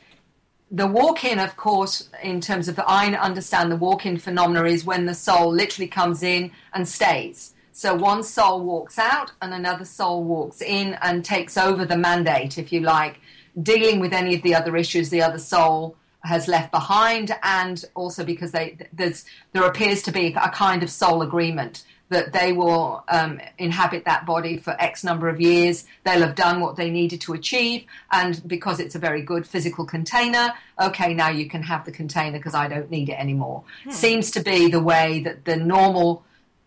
the walk-in, of course, in terms of I understand the walk-in phenomena is when the soul literally comes in and stays. So one soul walks out and another soul walks in and takes over the mandate, if you like, dealing with any of the other issues the other soul has left behind, and also because there appears to be a kind of soul agreement that they will inhabit that body for X number of years. They'll have done what they needed to achieve, and because it's a very good physical container, okay, now you can have the container because I don't need it anymore. Hmm. Seems to be the way that the normal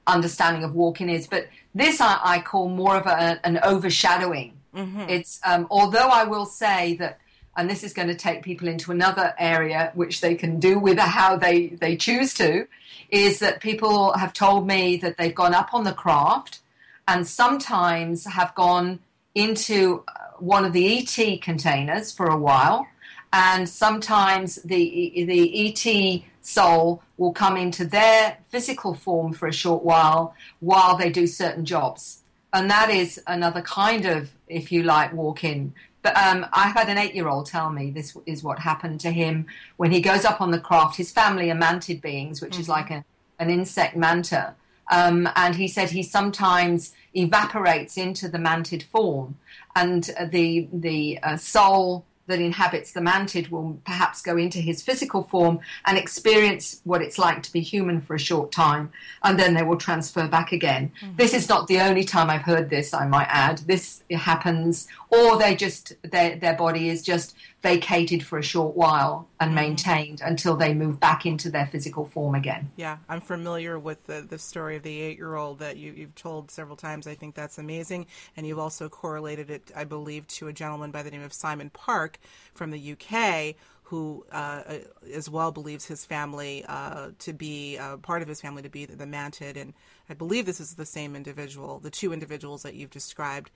understanding of walking is, but this I call more of an overshadowing. Mm-hmm. It's although I will say that, and this is going to take people into another area which they can do with how they choose to, is that people have told me that they've gone up on the craft and sometimes have gone into one of the ET containers for a while, and sometimes the ET soul will come into their physical form for a short while they do certain jobs. And that is another kind of, if you like, walk-in. But I've had an 8-year-old tell me this is what happened to him when he goes up on the craft. His family are mantid beings, which is like an insect manta. And he said he sometimes evaporates into the mantid form, and the soul that inhabits the mantid will perhaps go into his physical form and experience what it's like to be human for a short time, and then they will transfer back again. Mm-hmm. This is not the only time I've heard this, I might add. This happens, or they just their body is just vacated for a short while and maintained until they move back into their physical form again. Yeah, I'm familiar with the story of the 8-year-old that you've told several times. I think that's amazing. And you've also correlated it, I believe, to a gentleman by the name of Simon Park from the UK, who as well believes his family to be, part of his family to be the mantid. And I believe this is the same individual, the two individuals that you've described,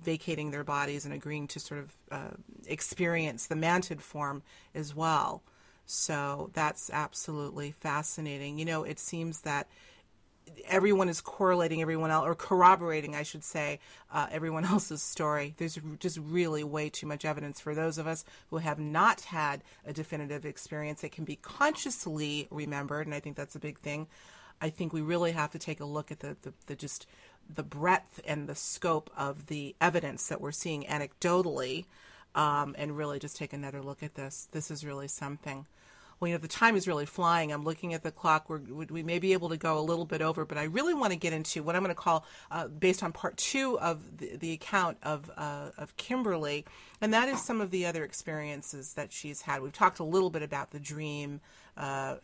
vacating their bodies and agreeing to sort of experience the mantid form as well. So that's absolutely fascinating. You know, it seems that everyone is correlating everyone else, or corroborating, I should say, everyone else's story. There's just really way too much evidence for those of us who have not had a definitive experience that can be consciously remembered, and I think that's a big thing. I think we really have to take a look at the breadth and the scope of the evidence that we're seeing anecdotally, and really just take another look at this. This is really something. Well, you know, the time is really flying. I'm looking at the clock. We may be able to go a little bit over, but I really want to get into what I'm going to call, based on part two of the account of Kimberly, and that is some of the other experiences that she's had. We've talked a little bit about the dream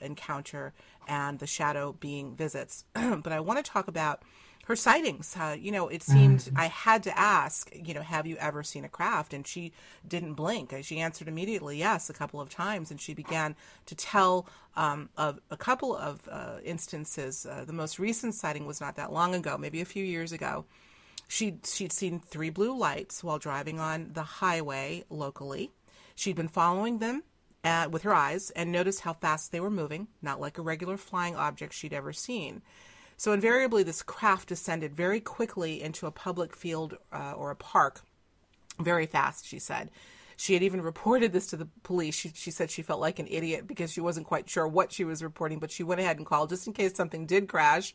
encounter and the shadow being visits, but I want to talk about her sightings. You know, it seemed I had to ask, you know, have you ever seen a craft? And she didn't blink. She answered immediately, yes, a couple of times. And she began to tell of a couple of instances. The most recent sighting was not that long ago, maybe a few years ago. She'd seen three blue lights while driving on the highway locally. She'd been following them with her eyes and noticed how fast they were moving, not like a regular flying object she'd ever seen. So invariably, this craft descended very quickly into a public field or a park, very fast, she said. She had even reported this to the police. She said she felt like an idiot because she wasn't quite sure what she was reporting, but she went ahead and called just in case something did crash.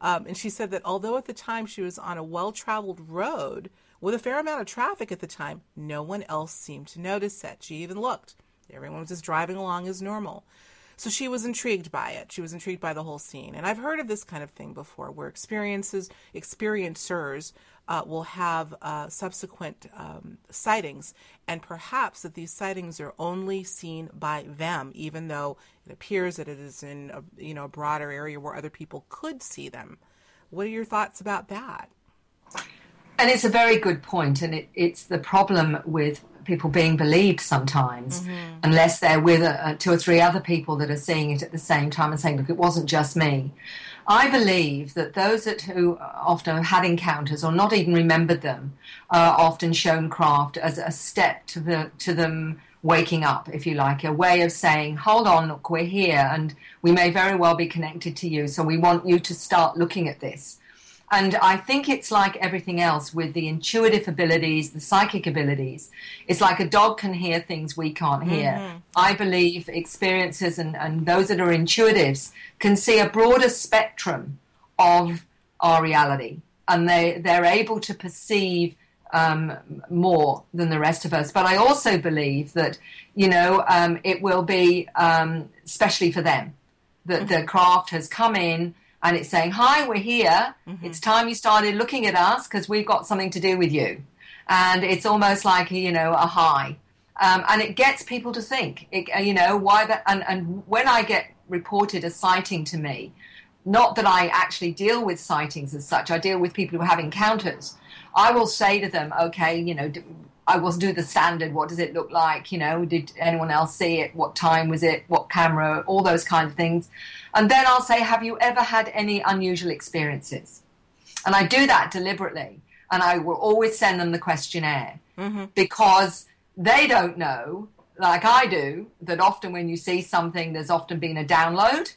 And she said that although at the time she was on a well-traveled road with a fair amount of traffic at the time, no one else seemed to notice it. She even looked. Everyone was just driving along as normal. So she was intrigued by it. She was intrigued by the whole scene. And I've heard of this kind of thing before, where experiencers will have subsequent sightings. And perhaps that these sightings are only seen by them, even though it appears that it is in a, you know, a broader area where other people could see them. What are your thoughts about that? And it's a very good point. And it's the problem with people being believed sometimes, unless they're with two or three other people that are seeing it at the same time and saying, look, it wasn't just me. I believe that those who often have had encounters or not even remembered them are often shown craft as a step to them waking up, if you like, a way of saying, hold on, look, we're here and we may very well be connected to you, so we want you to start looking at this. And I think it's like everything else with the intuitive abilities, the psychic abilities. It's like a dog can hear things we can't hear. I believe experiencers and those that are intuitives can see a broader spectrum of our reality. And they're able to perceive more than the rest of us. But I also believe that, you know, it will be especially for them that the craft has come in. And it's saying, hi, we're here. It's time you started looking at us because we've got something to do with you. And it's almost like, you know, a high. And it gets people to think, you know, why that. And when I get reported a sighting to me, not that I actually deal with sightings as such, I deal with people who have encounters. I will say to them, okay, you know, I will do the standard. What does it look like? You know, did anyone else see it? What time was it? What camera? All those kind of things. And then I'll say, have you ever had any unusual experiences? And I do that deliberately. And I will always send them the questionnaire because they don't know, like I do, that often when you see something, there's often been a download.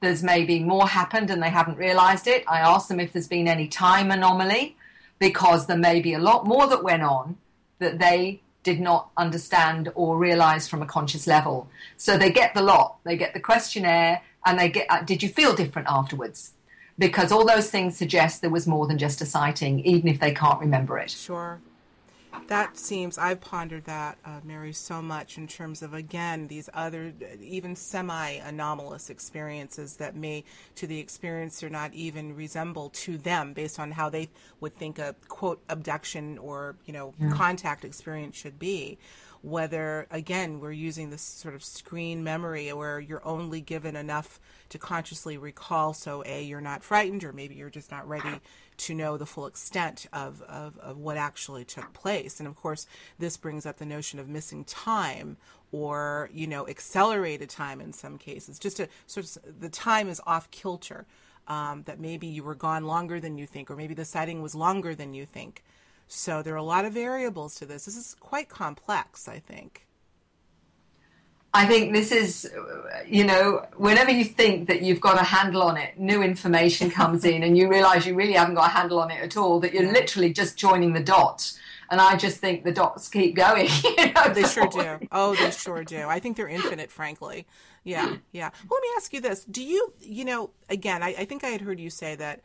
There's maybe more happened and they haven't realized it. I ask them if there's been any time anomaly because there may be a lot more that went on that they did not understand or realize from a conscious level. So they get the lot. They get the questionnaire. And they get, did you feel different afterwards? Because all those things suggest there was more than just a sighting, even if they can't remember it. Sure. That seems, I've pondered that, Mary, so much in terms of, again, these other, even semi-anomalous experiences that may, to the experiencer, not even resemble to them based on how they would think a, quote, abduction or, you know, contact experience should be. Whether, again, we're using this sort of screen memory where you're only given enough to consciously recall, so A, you're not frightened, or maybe you're just not ready to know the full extent of what actually took place. And, of course, this brings up the notion of missing time or, you know, accelerated time in some cases. Just a sort of the time is off kilter, that maybe you were gone longer than you think, or maybe the sighting was longer than you think. So there are a lot of variables to this. This is quite complex, I think. I think this is, you know, whenever you think that you've got a handle on it, new information comes in and you realize you really haven't got a handle on it at all, that you're literally just joining the dots. And I just think the dots keep going. You know, they sure do. Oh, they sure do. I think they're infinite, frankly. Yeah, yeah. Well, let me ask you this. Do you, you know, again, I think I had heard you say that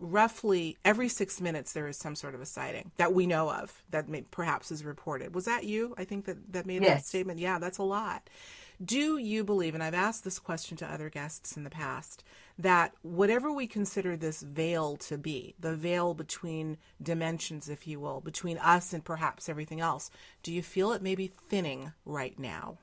roughly every 6 minutes there is some sort of a sighting that we know of that may, perhaps is reported. Was that you? I think that made that statement. Yeah, that's a lot. Do you believe, and I've asked this question to other guests in the past, that whatever we consider this veil to be, the veil between dimensions, if you will, between us and perhaps everything else, do you feel it may be thinning right now?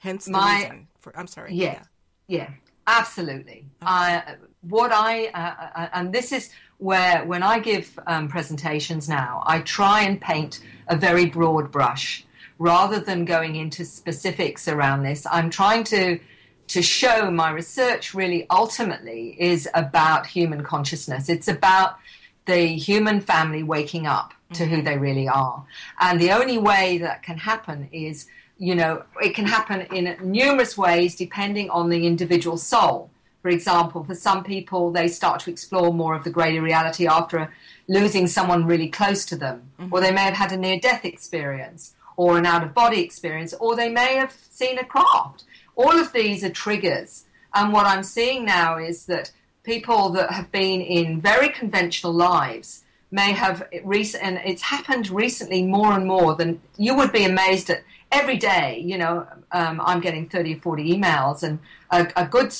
Hence the reason for, I'm sorry. Yeah, absolutely. Okay. And this is where, when I give presentations now, I try and paint a very broad brush. Rather than going into specifics around this, I'm trying to show my research really ultimately is about human consciousness. It's about the human family waking up to who they really are. And the only way that can happen is, you know, it can happen in numerous ways depending on the individual soul. For example, for some people, they start to explore more of the greater reality after losing someone really close to them. Mm-hmm. Or they may have had a near-death experience, or an out-of-body experience, or they may have seen a craft. All of these are triggers. And what I'm seeing now is that people that have been in very conventional lives may have, and it's happened recently more and more than you would be amazed at. Every day, you know, I'm getting 30 or 40 emails, and a good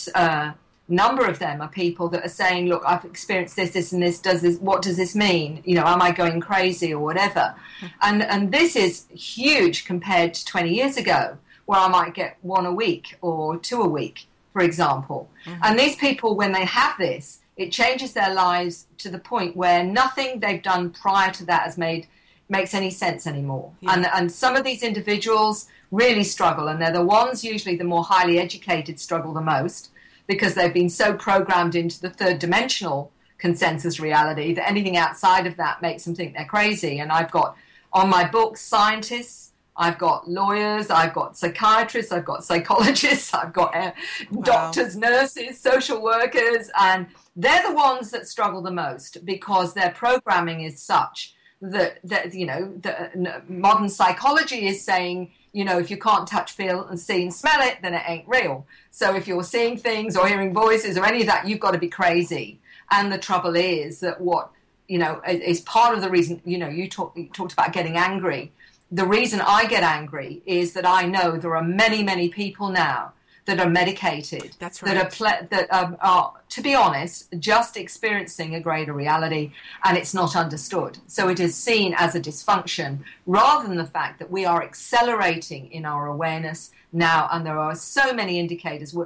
number of them are people that are saying, look, I've experienced this, this, and this, does this, what does this mean? You know, am I going crazy or whatever? And this is huge compared to 20 years ago, where I might get one a week or two a week, for example. Mm-hmm. And these people, when they have this, it changes their lives to the point where nothing they've done prior to that has makes any sense anymore. Yeah. And some of these individuals really struggle, and they're the ones usually the more highly educated struggle the most, because they've been so programmed into the third-dimensional consensus reality that anything outside of that makes them think they're crazy. And I've got on my books scientists, I've got lawyers, I've got psychiatrists, I've got psychologists, I've got doctors, nurses, social workers, and they're the ones that struggle the most because their programming is such that you know, the modern psychology is saying, you know, if you can't touch, feel, and see and smell it, then it ain't real. So if you're seeing things or hearing voices or any of that, you've got to be crazy. And the trouble is that what, you know, is part of the reason, you know, you talked about getting angry. The reason I get angry is that I know there are many, many people now that are medicated. That's right. That are, to be honest, just experiencing a greater reality, and it's not understood. So it is seen as a dysfunction, rather than the fact that we are accelerating in our awareness now, and there are so many indicators.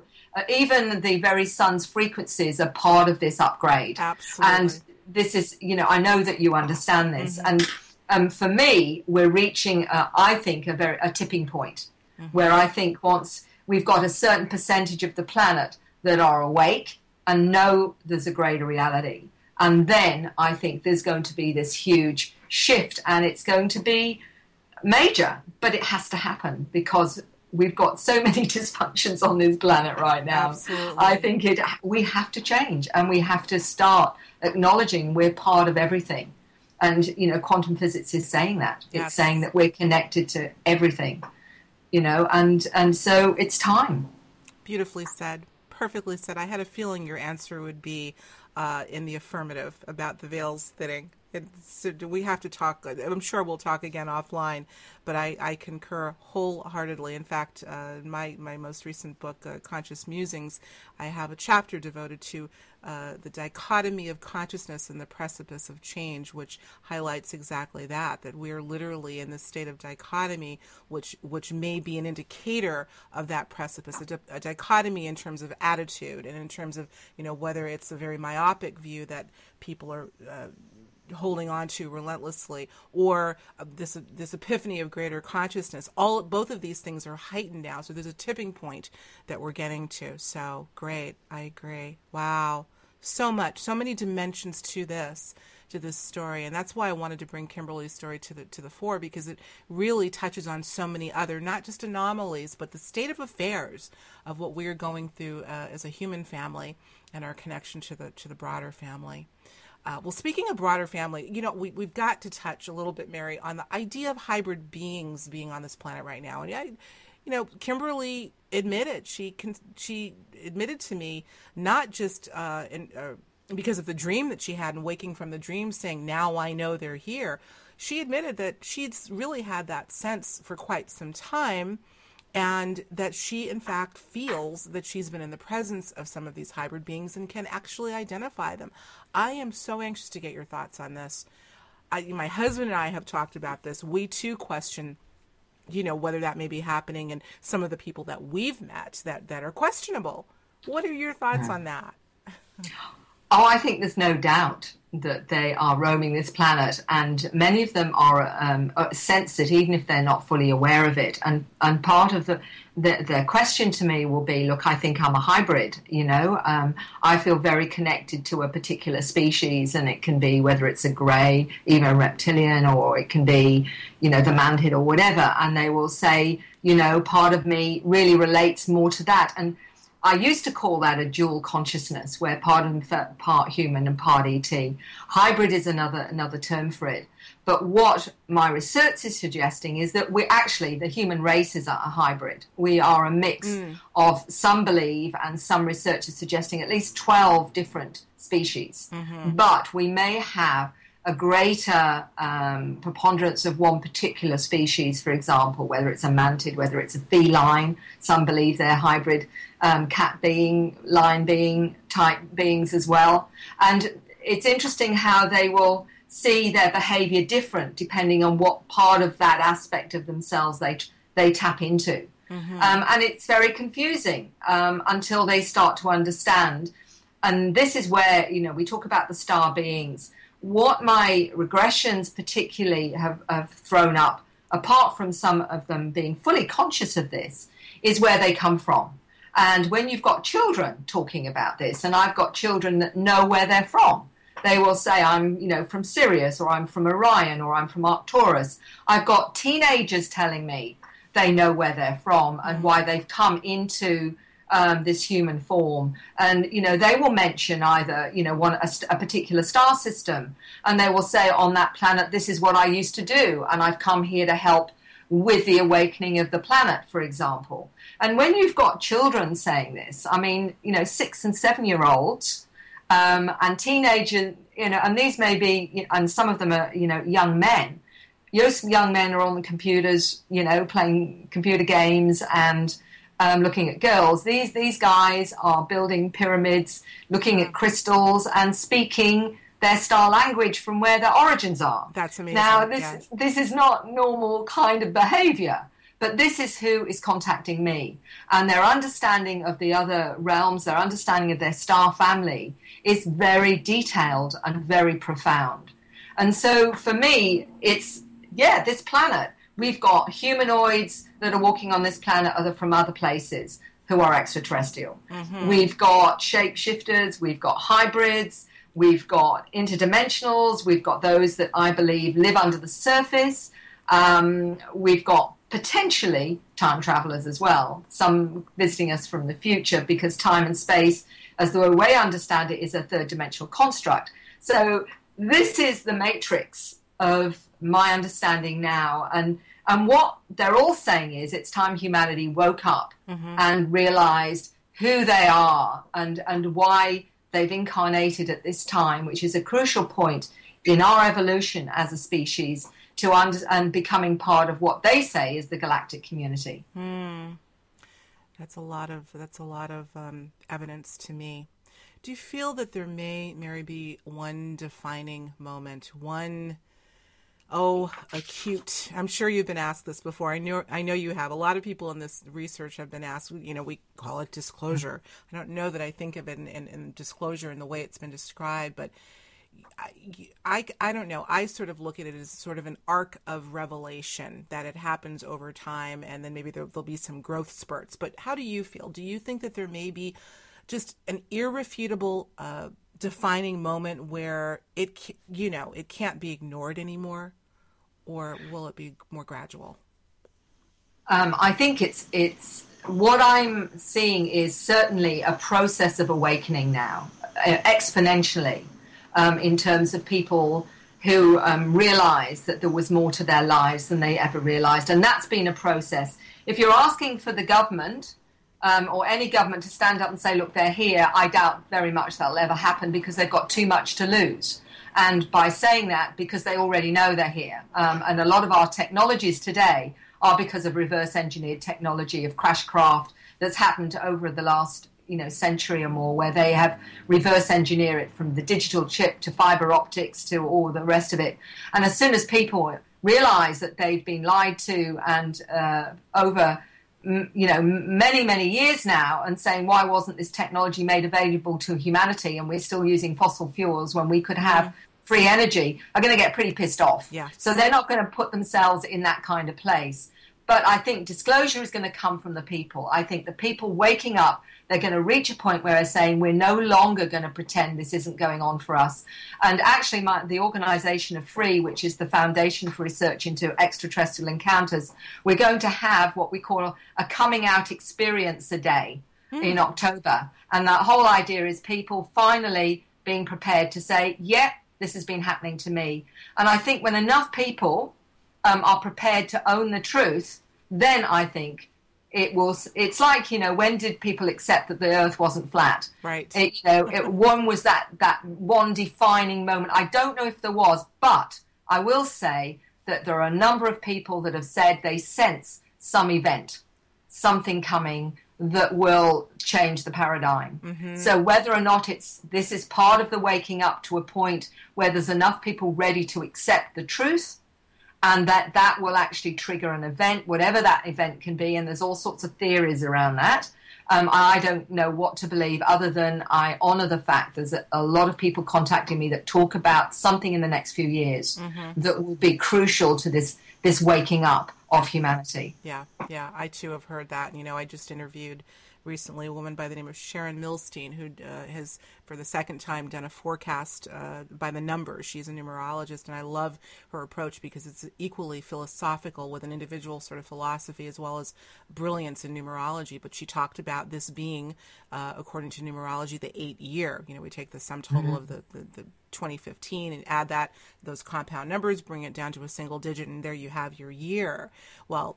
Even the very sun's frequencies are part of this upgrade. Absolutely. And this is, you know, I know that you understand this. Mm-hmm. And for me, we're reaching, I think, a tipping point, mm-hmm. where I think once we've got a certain percentage of the planet that are awake and know there's a greater reality. And then I think there's going to be this huge shift, and it's going to be major, but it has to happen because we've got so many dysfunctions on this planet right now. Absolutely. I think we have to change, and we have to start acknowledging we're part of everything. And, you know, quantum physics is saying that. It's saying that we're connected to everything. You know, and so it's time. Beautifully said. Perfectly said. I had a feeling your answer would be in the affirmative about the veils thinning. So do we have to talk? I'm sure we'll talk again offline, but I concur wholeheartedly. In fact, in my most recent book, Conscious Musings, I have a chapter devoted to the dichotomy of consciousness and the precipice of change, which highlights exactly that we are literally in this state of dichotomy, which may be an indicator of that precipice, a dichotomy in terms of attitude and in terms of, you know, whether it's a very myopic view that people are holding on to relentlessly, or this epiphany of greater consciousness. Both of these things are heightened now, so there's a tipping point that we're getting to. So great, I agree. Wow, so much, so many dimensions to this. to this story. And that's why I wanted to bring Kimberly's story to the fore, because it really touches on so many other, not just anomalies, but the state of affairs of what we're going through as a human family and our connection to the broader family. Well, speaking of broader family, we've got to touch a little bit, Mary, on the idea of hybrid beings being on this planet right now. And Kimberly admitted, she admitted to me, not just because of the dream that she had and waking from the dream saying, now I know they're here. She admitted that she'd really had that sense for quite some time, and that she, in fact, feels that she's been in the presence of some of these hybrid beings and can actually identify them. I am so anxious to get your thoughts on this. My husband and I have talked about this. We, too, question, whether that may be happening, and some of the people that we've met that are questionable. What are your thoughts on that? Oh, I think there's no doubt that they are roaming this planet, and many of them are sense it, even if they're not fully aware of it. And part of the question to me will be, look, I think I'm a hybrid, I feel very connected to a particular species, and it can be whether it's a grey, even reptilian, or it can be, the mantis or whatever. And they will say, part of me really relates more to that. And I used to call that a dual consciousness, where part human and part ET. Hybrid is another term for it. But what my research is suggesting is that we're actually, the human race is a hybrid. We are a mix of, some believe, and some research is suggesting, at least 12 different species. Mm-hmm. But we may have a greater preponderance of one particular species, for example, whether it's a mantid, whether it's a feline. Some believe they're hybrid cat being, lion being type beings as well. And it's interesting how they will see their behavior different depending on what part of that aspect of themselves they tap into. Mm-hmm. And it's very confusing until they start to understand. And this is where, we talk about the star beings. What my regressions particularly have thrown up, apart from some of them being fully conscious of this, is where they come from. And when you've got children talking about this, and I've got children that know where they're from, they will say, I'm, from Sirius, or I'm from Orion, or I'm from Arcturus. I've got teenagers telling me they know where they're from and why they've come into this human form, and they will mention either a particular star system, and they will say, on that planet this is what I used to do, and I've come here to help with the awakening of the planet, for example. And when you've got children saying this, 6 and 7 year olds and teenagers, and these may be, and some of them are young men. Young men are on the computers, playing computer games and looking at girls. These guys are building pyramids, looking at crystals, and speaking their star language from where their origins are. That's amazing. Now, this is not normal kind of behavior, but this is who is contacting me. And their understanding of the other realms, their understanding of their star family, is very detailed and very profound. And so for me, it's, this planet. We've got humanoids that are walking on this planet from other places who are extraterrestrial. Mm-hmm. We've got shapeshifters. We've got hybrids. We've got interdimensionals. We've got those that I believe live under the surface. We've got potentially time travelers as well, some visiting us from the future, because time and space, as the way I understand it, is a third-dimensional construct. So this is the matrix of my understanding now. And what they're all saying is, it's time humanity woke up and realized who they are and why they've incarnated at this time, which is a crucial point in our evolution as a species, and becoming part of what they say is the galactic community. Mm. That's a lot of evidence to me. Do you feel that there may, Mary, be one defining moment, acute. I'm sure you've been asked this before. I know you have. A lot of people in this research have been asked, we call it disclosure. I don't know that I think of it in disclosure in the way it's been described, but I don't know. I sort of look at it as sort of an arc of revelation, that it happens over time, and then maybe there'll be some growth spurts. But how do you feel? Do you think that there may be just an irrefutable defining moment where it, you know, it can't be ignored anymore, or will it be more gradual? I think it's what I'm seeing is certainly a process of awakening now, exponentially, in terms of people who realized that there was more to their lives than they ever realized. And that's been a process. If you're asking for the government or any government to stand up and say, look, they're here, I doubt very much that'll ever happen because they've got too much to lose. And by saying that, because they already know they're here. And a lot of our technologies today are because of reverse engineered technology of crashcraft that's happened over the last century or more, where they have reverse engineer it from the digital chip to fiber optics to all the rest of it. And as soon as people realize that they've been lied to and over, many, many years now, and saying, why wasn't this technology made available to humanity? And we're still using fossil fuels when we could have free energy, are going to get pretty pissed off. Yeah. So they're not going to put themselves in that kind of place. But I think disclosure is going to come from the people. I think the people waking up, they're going to reach a point where they're saying, we're no longer going to pretend this isn't going on for us. And actually, the organisation of FREE, which is the Foundation for Research into Extraterrestrial Encounters, we're going to have what we call a coming out experience a day in October. And that whole idea is people finally being prepared to say, yeah, this has been happening to me. And I think when enough people are prepared to own the truth, then I think it will. It's like, when did people accept that the Earth wasn't flat? Right. One was that one defining moment. I don't know if there was, but I will say that there are a number of people that have said they sense some event, something coming that will change the paradigm. Mm-hmm. So whether or not this is part of the waking up to a point where there's enough people ready to accept the truth, and that will actually trigger an event, whatever that event can be. And there's all sorts of theories around that. I don't know what to believe other than I honour the fact there's a lot of people contacting me that talk about something in the next few years that will be crucial to this waking up of humanity. Yeah. I, too, have heard that. I just interviewed recently a woman by the name of Sharon Milstein, who has, for the second time, done a forecast by the numbers. She's a numerologist, and I love her approach because it's equally philosophical with an individual sort of philosophy as well as brilliance in numerology. But she talked about this being, according to numerology, the 8th year. We take the sum total of the 2015 and add those compound numbers, bring it down to a single digit, and there you have your year. Well,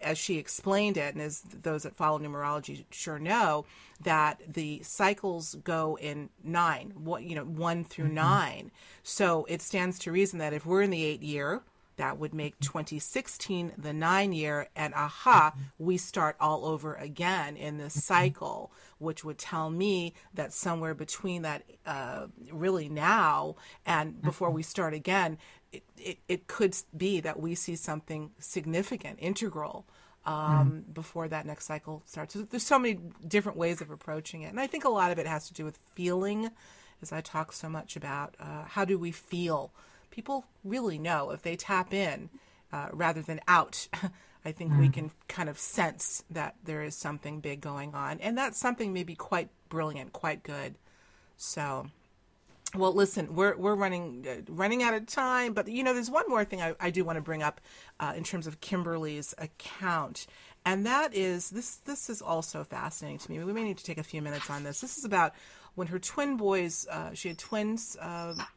as she explained it, and as those that follow numerology sure know, that the cycles go in 9, 1 through 9. So it stands to reason that if we're in the 8th year, that would make 2016 the 9 year, and we start all over again in this cycle, which would tell me that somewhere between that really now and before we start again, it could be that we see something significant, integral, before that next cycle starts. There's so many different ways of approaching it. And I think a lot of it has to do with feeling, as I talk so much about how do we feel. People really know if they tap in rather than out. I think we can kind of sense that there is something big going on. And that something may be quite brilliant, quite good. So, well, listen, we're running out of time. But, there's one more thing I do want to bring up in terms of Kimberly's account. And that is, this is also fascinating to me. We may need to take a few minutes on this. This is about when her twin boys, she had twins,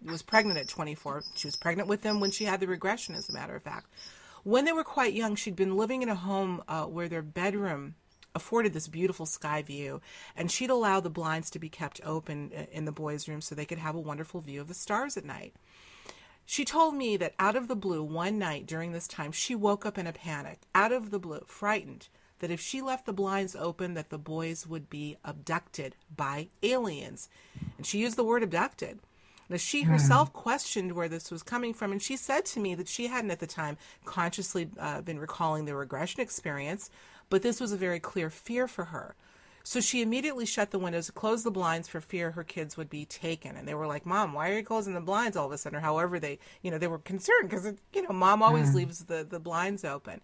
was pregnant at 24. She was pregnant with them when she had the regression, as a matter of fact. When they were quite young, she'd been living in a home where their bedroom afforded this beautiful sky view, and she'd allow the blinds to be kept open in the boys' room so they could have a wonderful view of the stars at night. She told me that out of the blue, one night during this time, she woke up in a panic, out of the blue, frightened, that if she left the blinds open, that the boys would be abducted by aliens. And she used the word abducted. Now, she herself questioned where this was coming from, and she said to me that she hadn't at the time consciously been recalling the regression experience, but this was a very clear fear for her. So she immediately shut the windows, closed the blinds for fear her kids would be taken. And they were like, Mom, why are you closing the blinds all of a sudden? Or however they were concerned because, Mom always leaves the blinds open.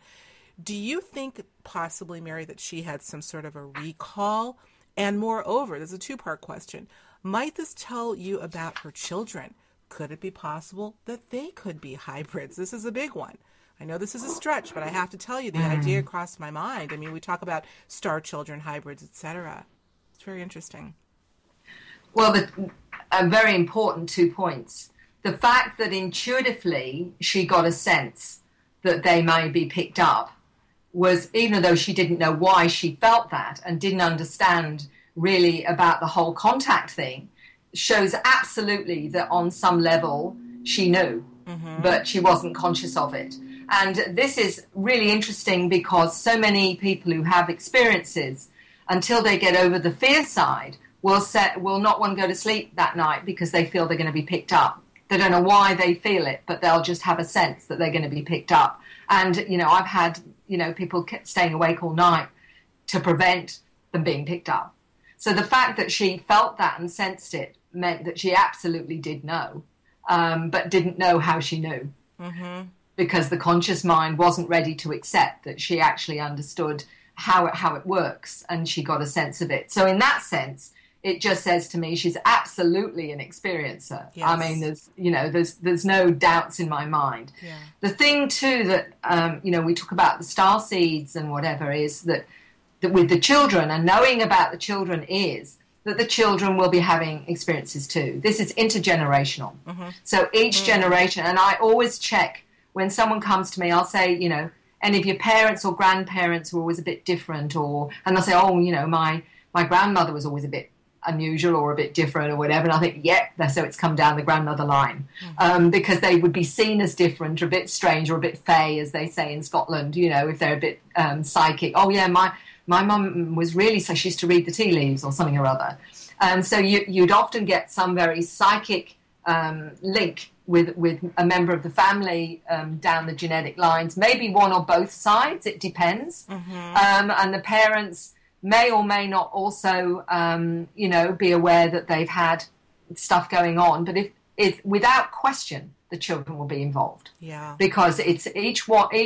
Do you think possibly, Mary, that she had some sort of a recall? And moreover, there's a two-part question. Might this tell you about her children? Could it be possible that they could be hybrids? This is a big one. I know this is a stretch, but I have to tell you, the idea crossed my mind. I mean, we talk about star children, hybrids, etc. It's very interesting. Well, very important 2 points. The fact that intuitively she got a sense that they may be picked up was, even though she didn't know why she felt that and didn't understand really about the whole contact thing, shows absolutely that on some level she knew, but she wasn't conscious of it. And this is really interesting because so many people who have experiences, until they get over the fear side, will not want to go to sleep that night because they feel they're going to be picked up. They don't know why they feel it, but they'll just have a sense that they're going to be picked up. And, you know, I've had, you know, people staying awake all night to prevent them being picked up. So the fact that she felt that and sensed it meant that she absolutely did know, but didn't know how she knew, because the conscious mind wasn't ready to accept that she actually understood how it works, and she got a sense of it. So in that sense, it just says to me she's absolutely an experiencer. Yes. I mean, there's no doubts in my mind. Yeah. The thing too that we talk about the star seeds and whatever is that with the children, and knowing about the children is that the children will be having experiences too. This is intergenerational. So each generation, and I always check when someone comes to me, I'll say, you know, any of your parents or grandparents were always a bit different, and they'll say, oh, you know, my grandmother was always a bit unusual or a bit different or whatever, and I think, so it's come down the grandmother line, because they would be seen as different or a bit strange or a bit fey, as they say in Scotland, you know, if they're a bit psychic. Oh yeah, my mum was really, so she used to read the tea leaves or something or other, and so you'd often get some very psychic link with a member of the family down the genetic lines, maybe one or both sides, it depends, and the parents may or may not also, be aware that they've had stuff going on. But if without question, the children will be involved. Yeah. Because it's each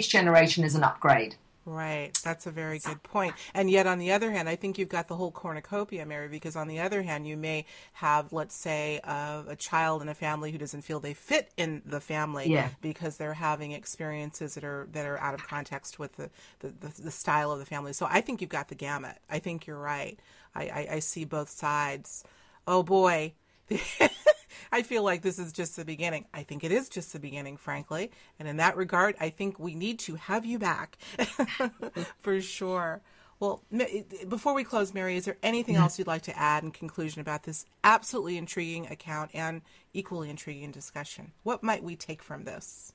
generation is an upgrade. Right. That's a very good point. And yet, on the other hand, I think you've got the whole cornucopia, Mary, because on the other hand, you may have, let's say, a child in a family who doesn't feel they fit in the family because they're having experiences that are out of context with the style of the family. So I think you've got the gamut. I think you're right. I see both sides. Oh, boy. I feel like this is just the beginning. I think it is just the beginning, frankly. And in that regard, I think we need to have you back for sure. Well, before we close, Mary, is there anything else you'd like to add in conclusion about this absolutely intriguing account and equally intriguing discussion? What might we take from this?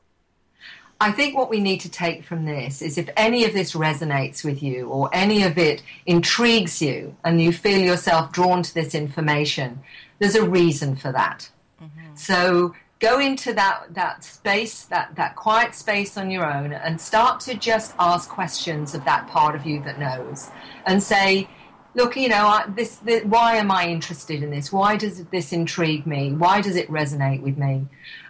I think what we need to take from this is, if any of this resonates with you or any of it intrigues you and you feel yourself drawn to this information, there's a reason for that. So go into that space, that quiet space on your own, and start to just ask questions of that part of you that knows, and say, look, you know, why am I interested in this? Why does this intrigue me? Why does it resonate with me?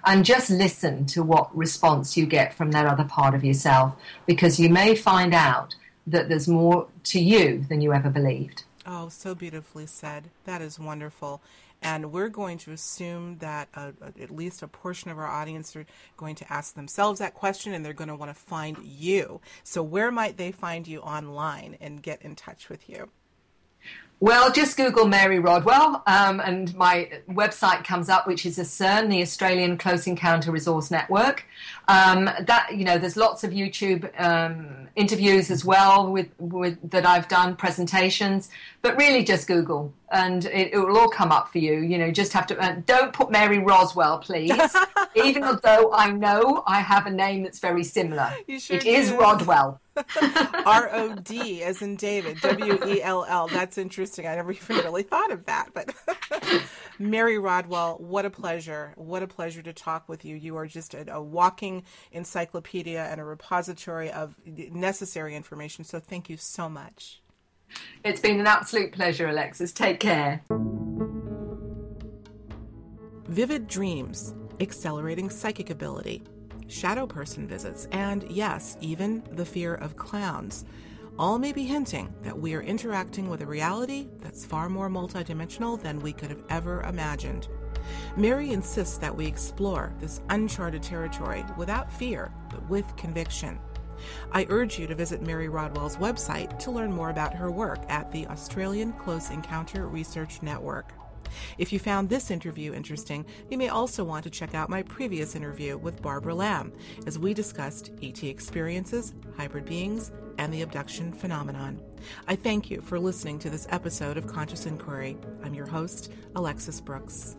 And just listen to what response you get from that other part of yourself, because you may find out that there's more to you than you ever believed. Oh, so beautifully said. That is wonderful. And we're going to assume that at least a portion of our audience are going to ask themselves that question, and they're going to want to find you. So where might they find you online and get in touch with you? Well, just Google Mary Rodwell, and my website comes up, which is ACERN, the Australian Close Encounter Resource Network. There's lots of YouTube interviews as well with that I've done, presentations, but really just Google, and it will all come up for you. You know, just have to don't put Mary Roswell, please, even though I know I have a name that's very similar. You sure it do. Is Rodwell. R-O-D as in David, W-E-L-L. That's interesting. I never even really thought of that. But Mary Rodwell, what a pleasure. What a pleasure to talk with you. You are just a walking encyclopedia and a repository of necessary information. So thank you so much. It's been an absolute pleasure, Alexis. Take care. Vivid dreams, accelerating psychic ability, shadow person visits, and yes, even the fear of clowns all may be hinting that we are interacting with a reality that's far more multidimensional than we could have ever imagined. Mary insists that we explore this uncharted territory without fear, but with conviction. I urge you to visit Mary Rodwell's website to learn more about her work at the Australian Close Encounter Research Network. If you found this interview interesting, you may also want to check out my previous interview with Barbara Lamb as we discussed ET experiences, hybrid beings, and the abduction phenomenon. I thank you for listening to this episode of Conscious Inquiry. I'm your host, Alexis Brooks.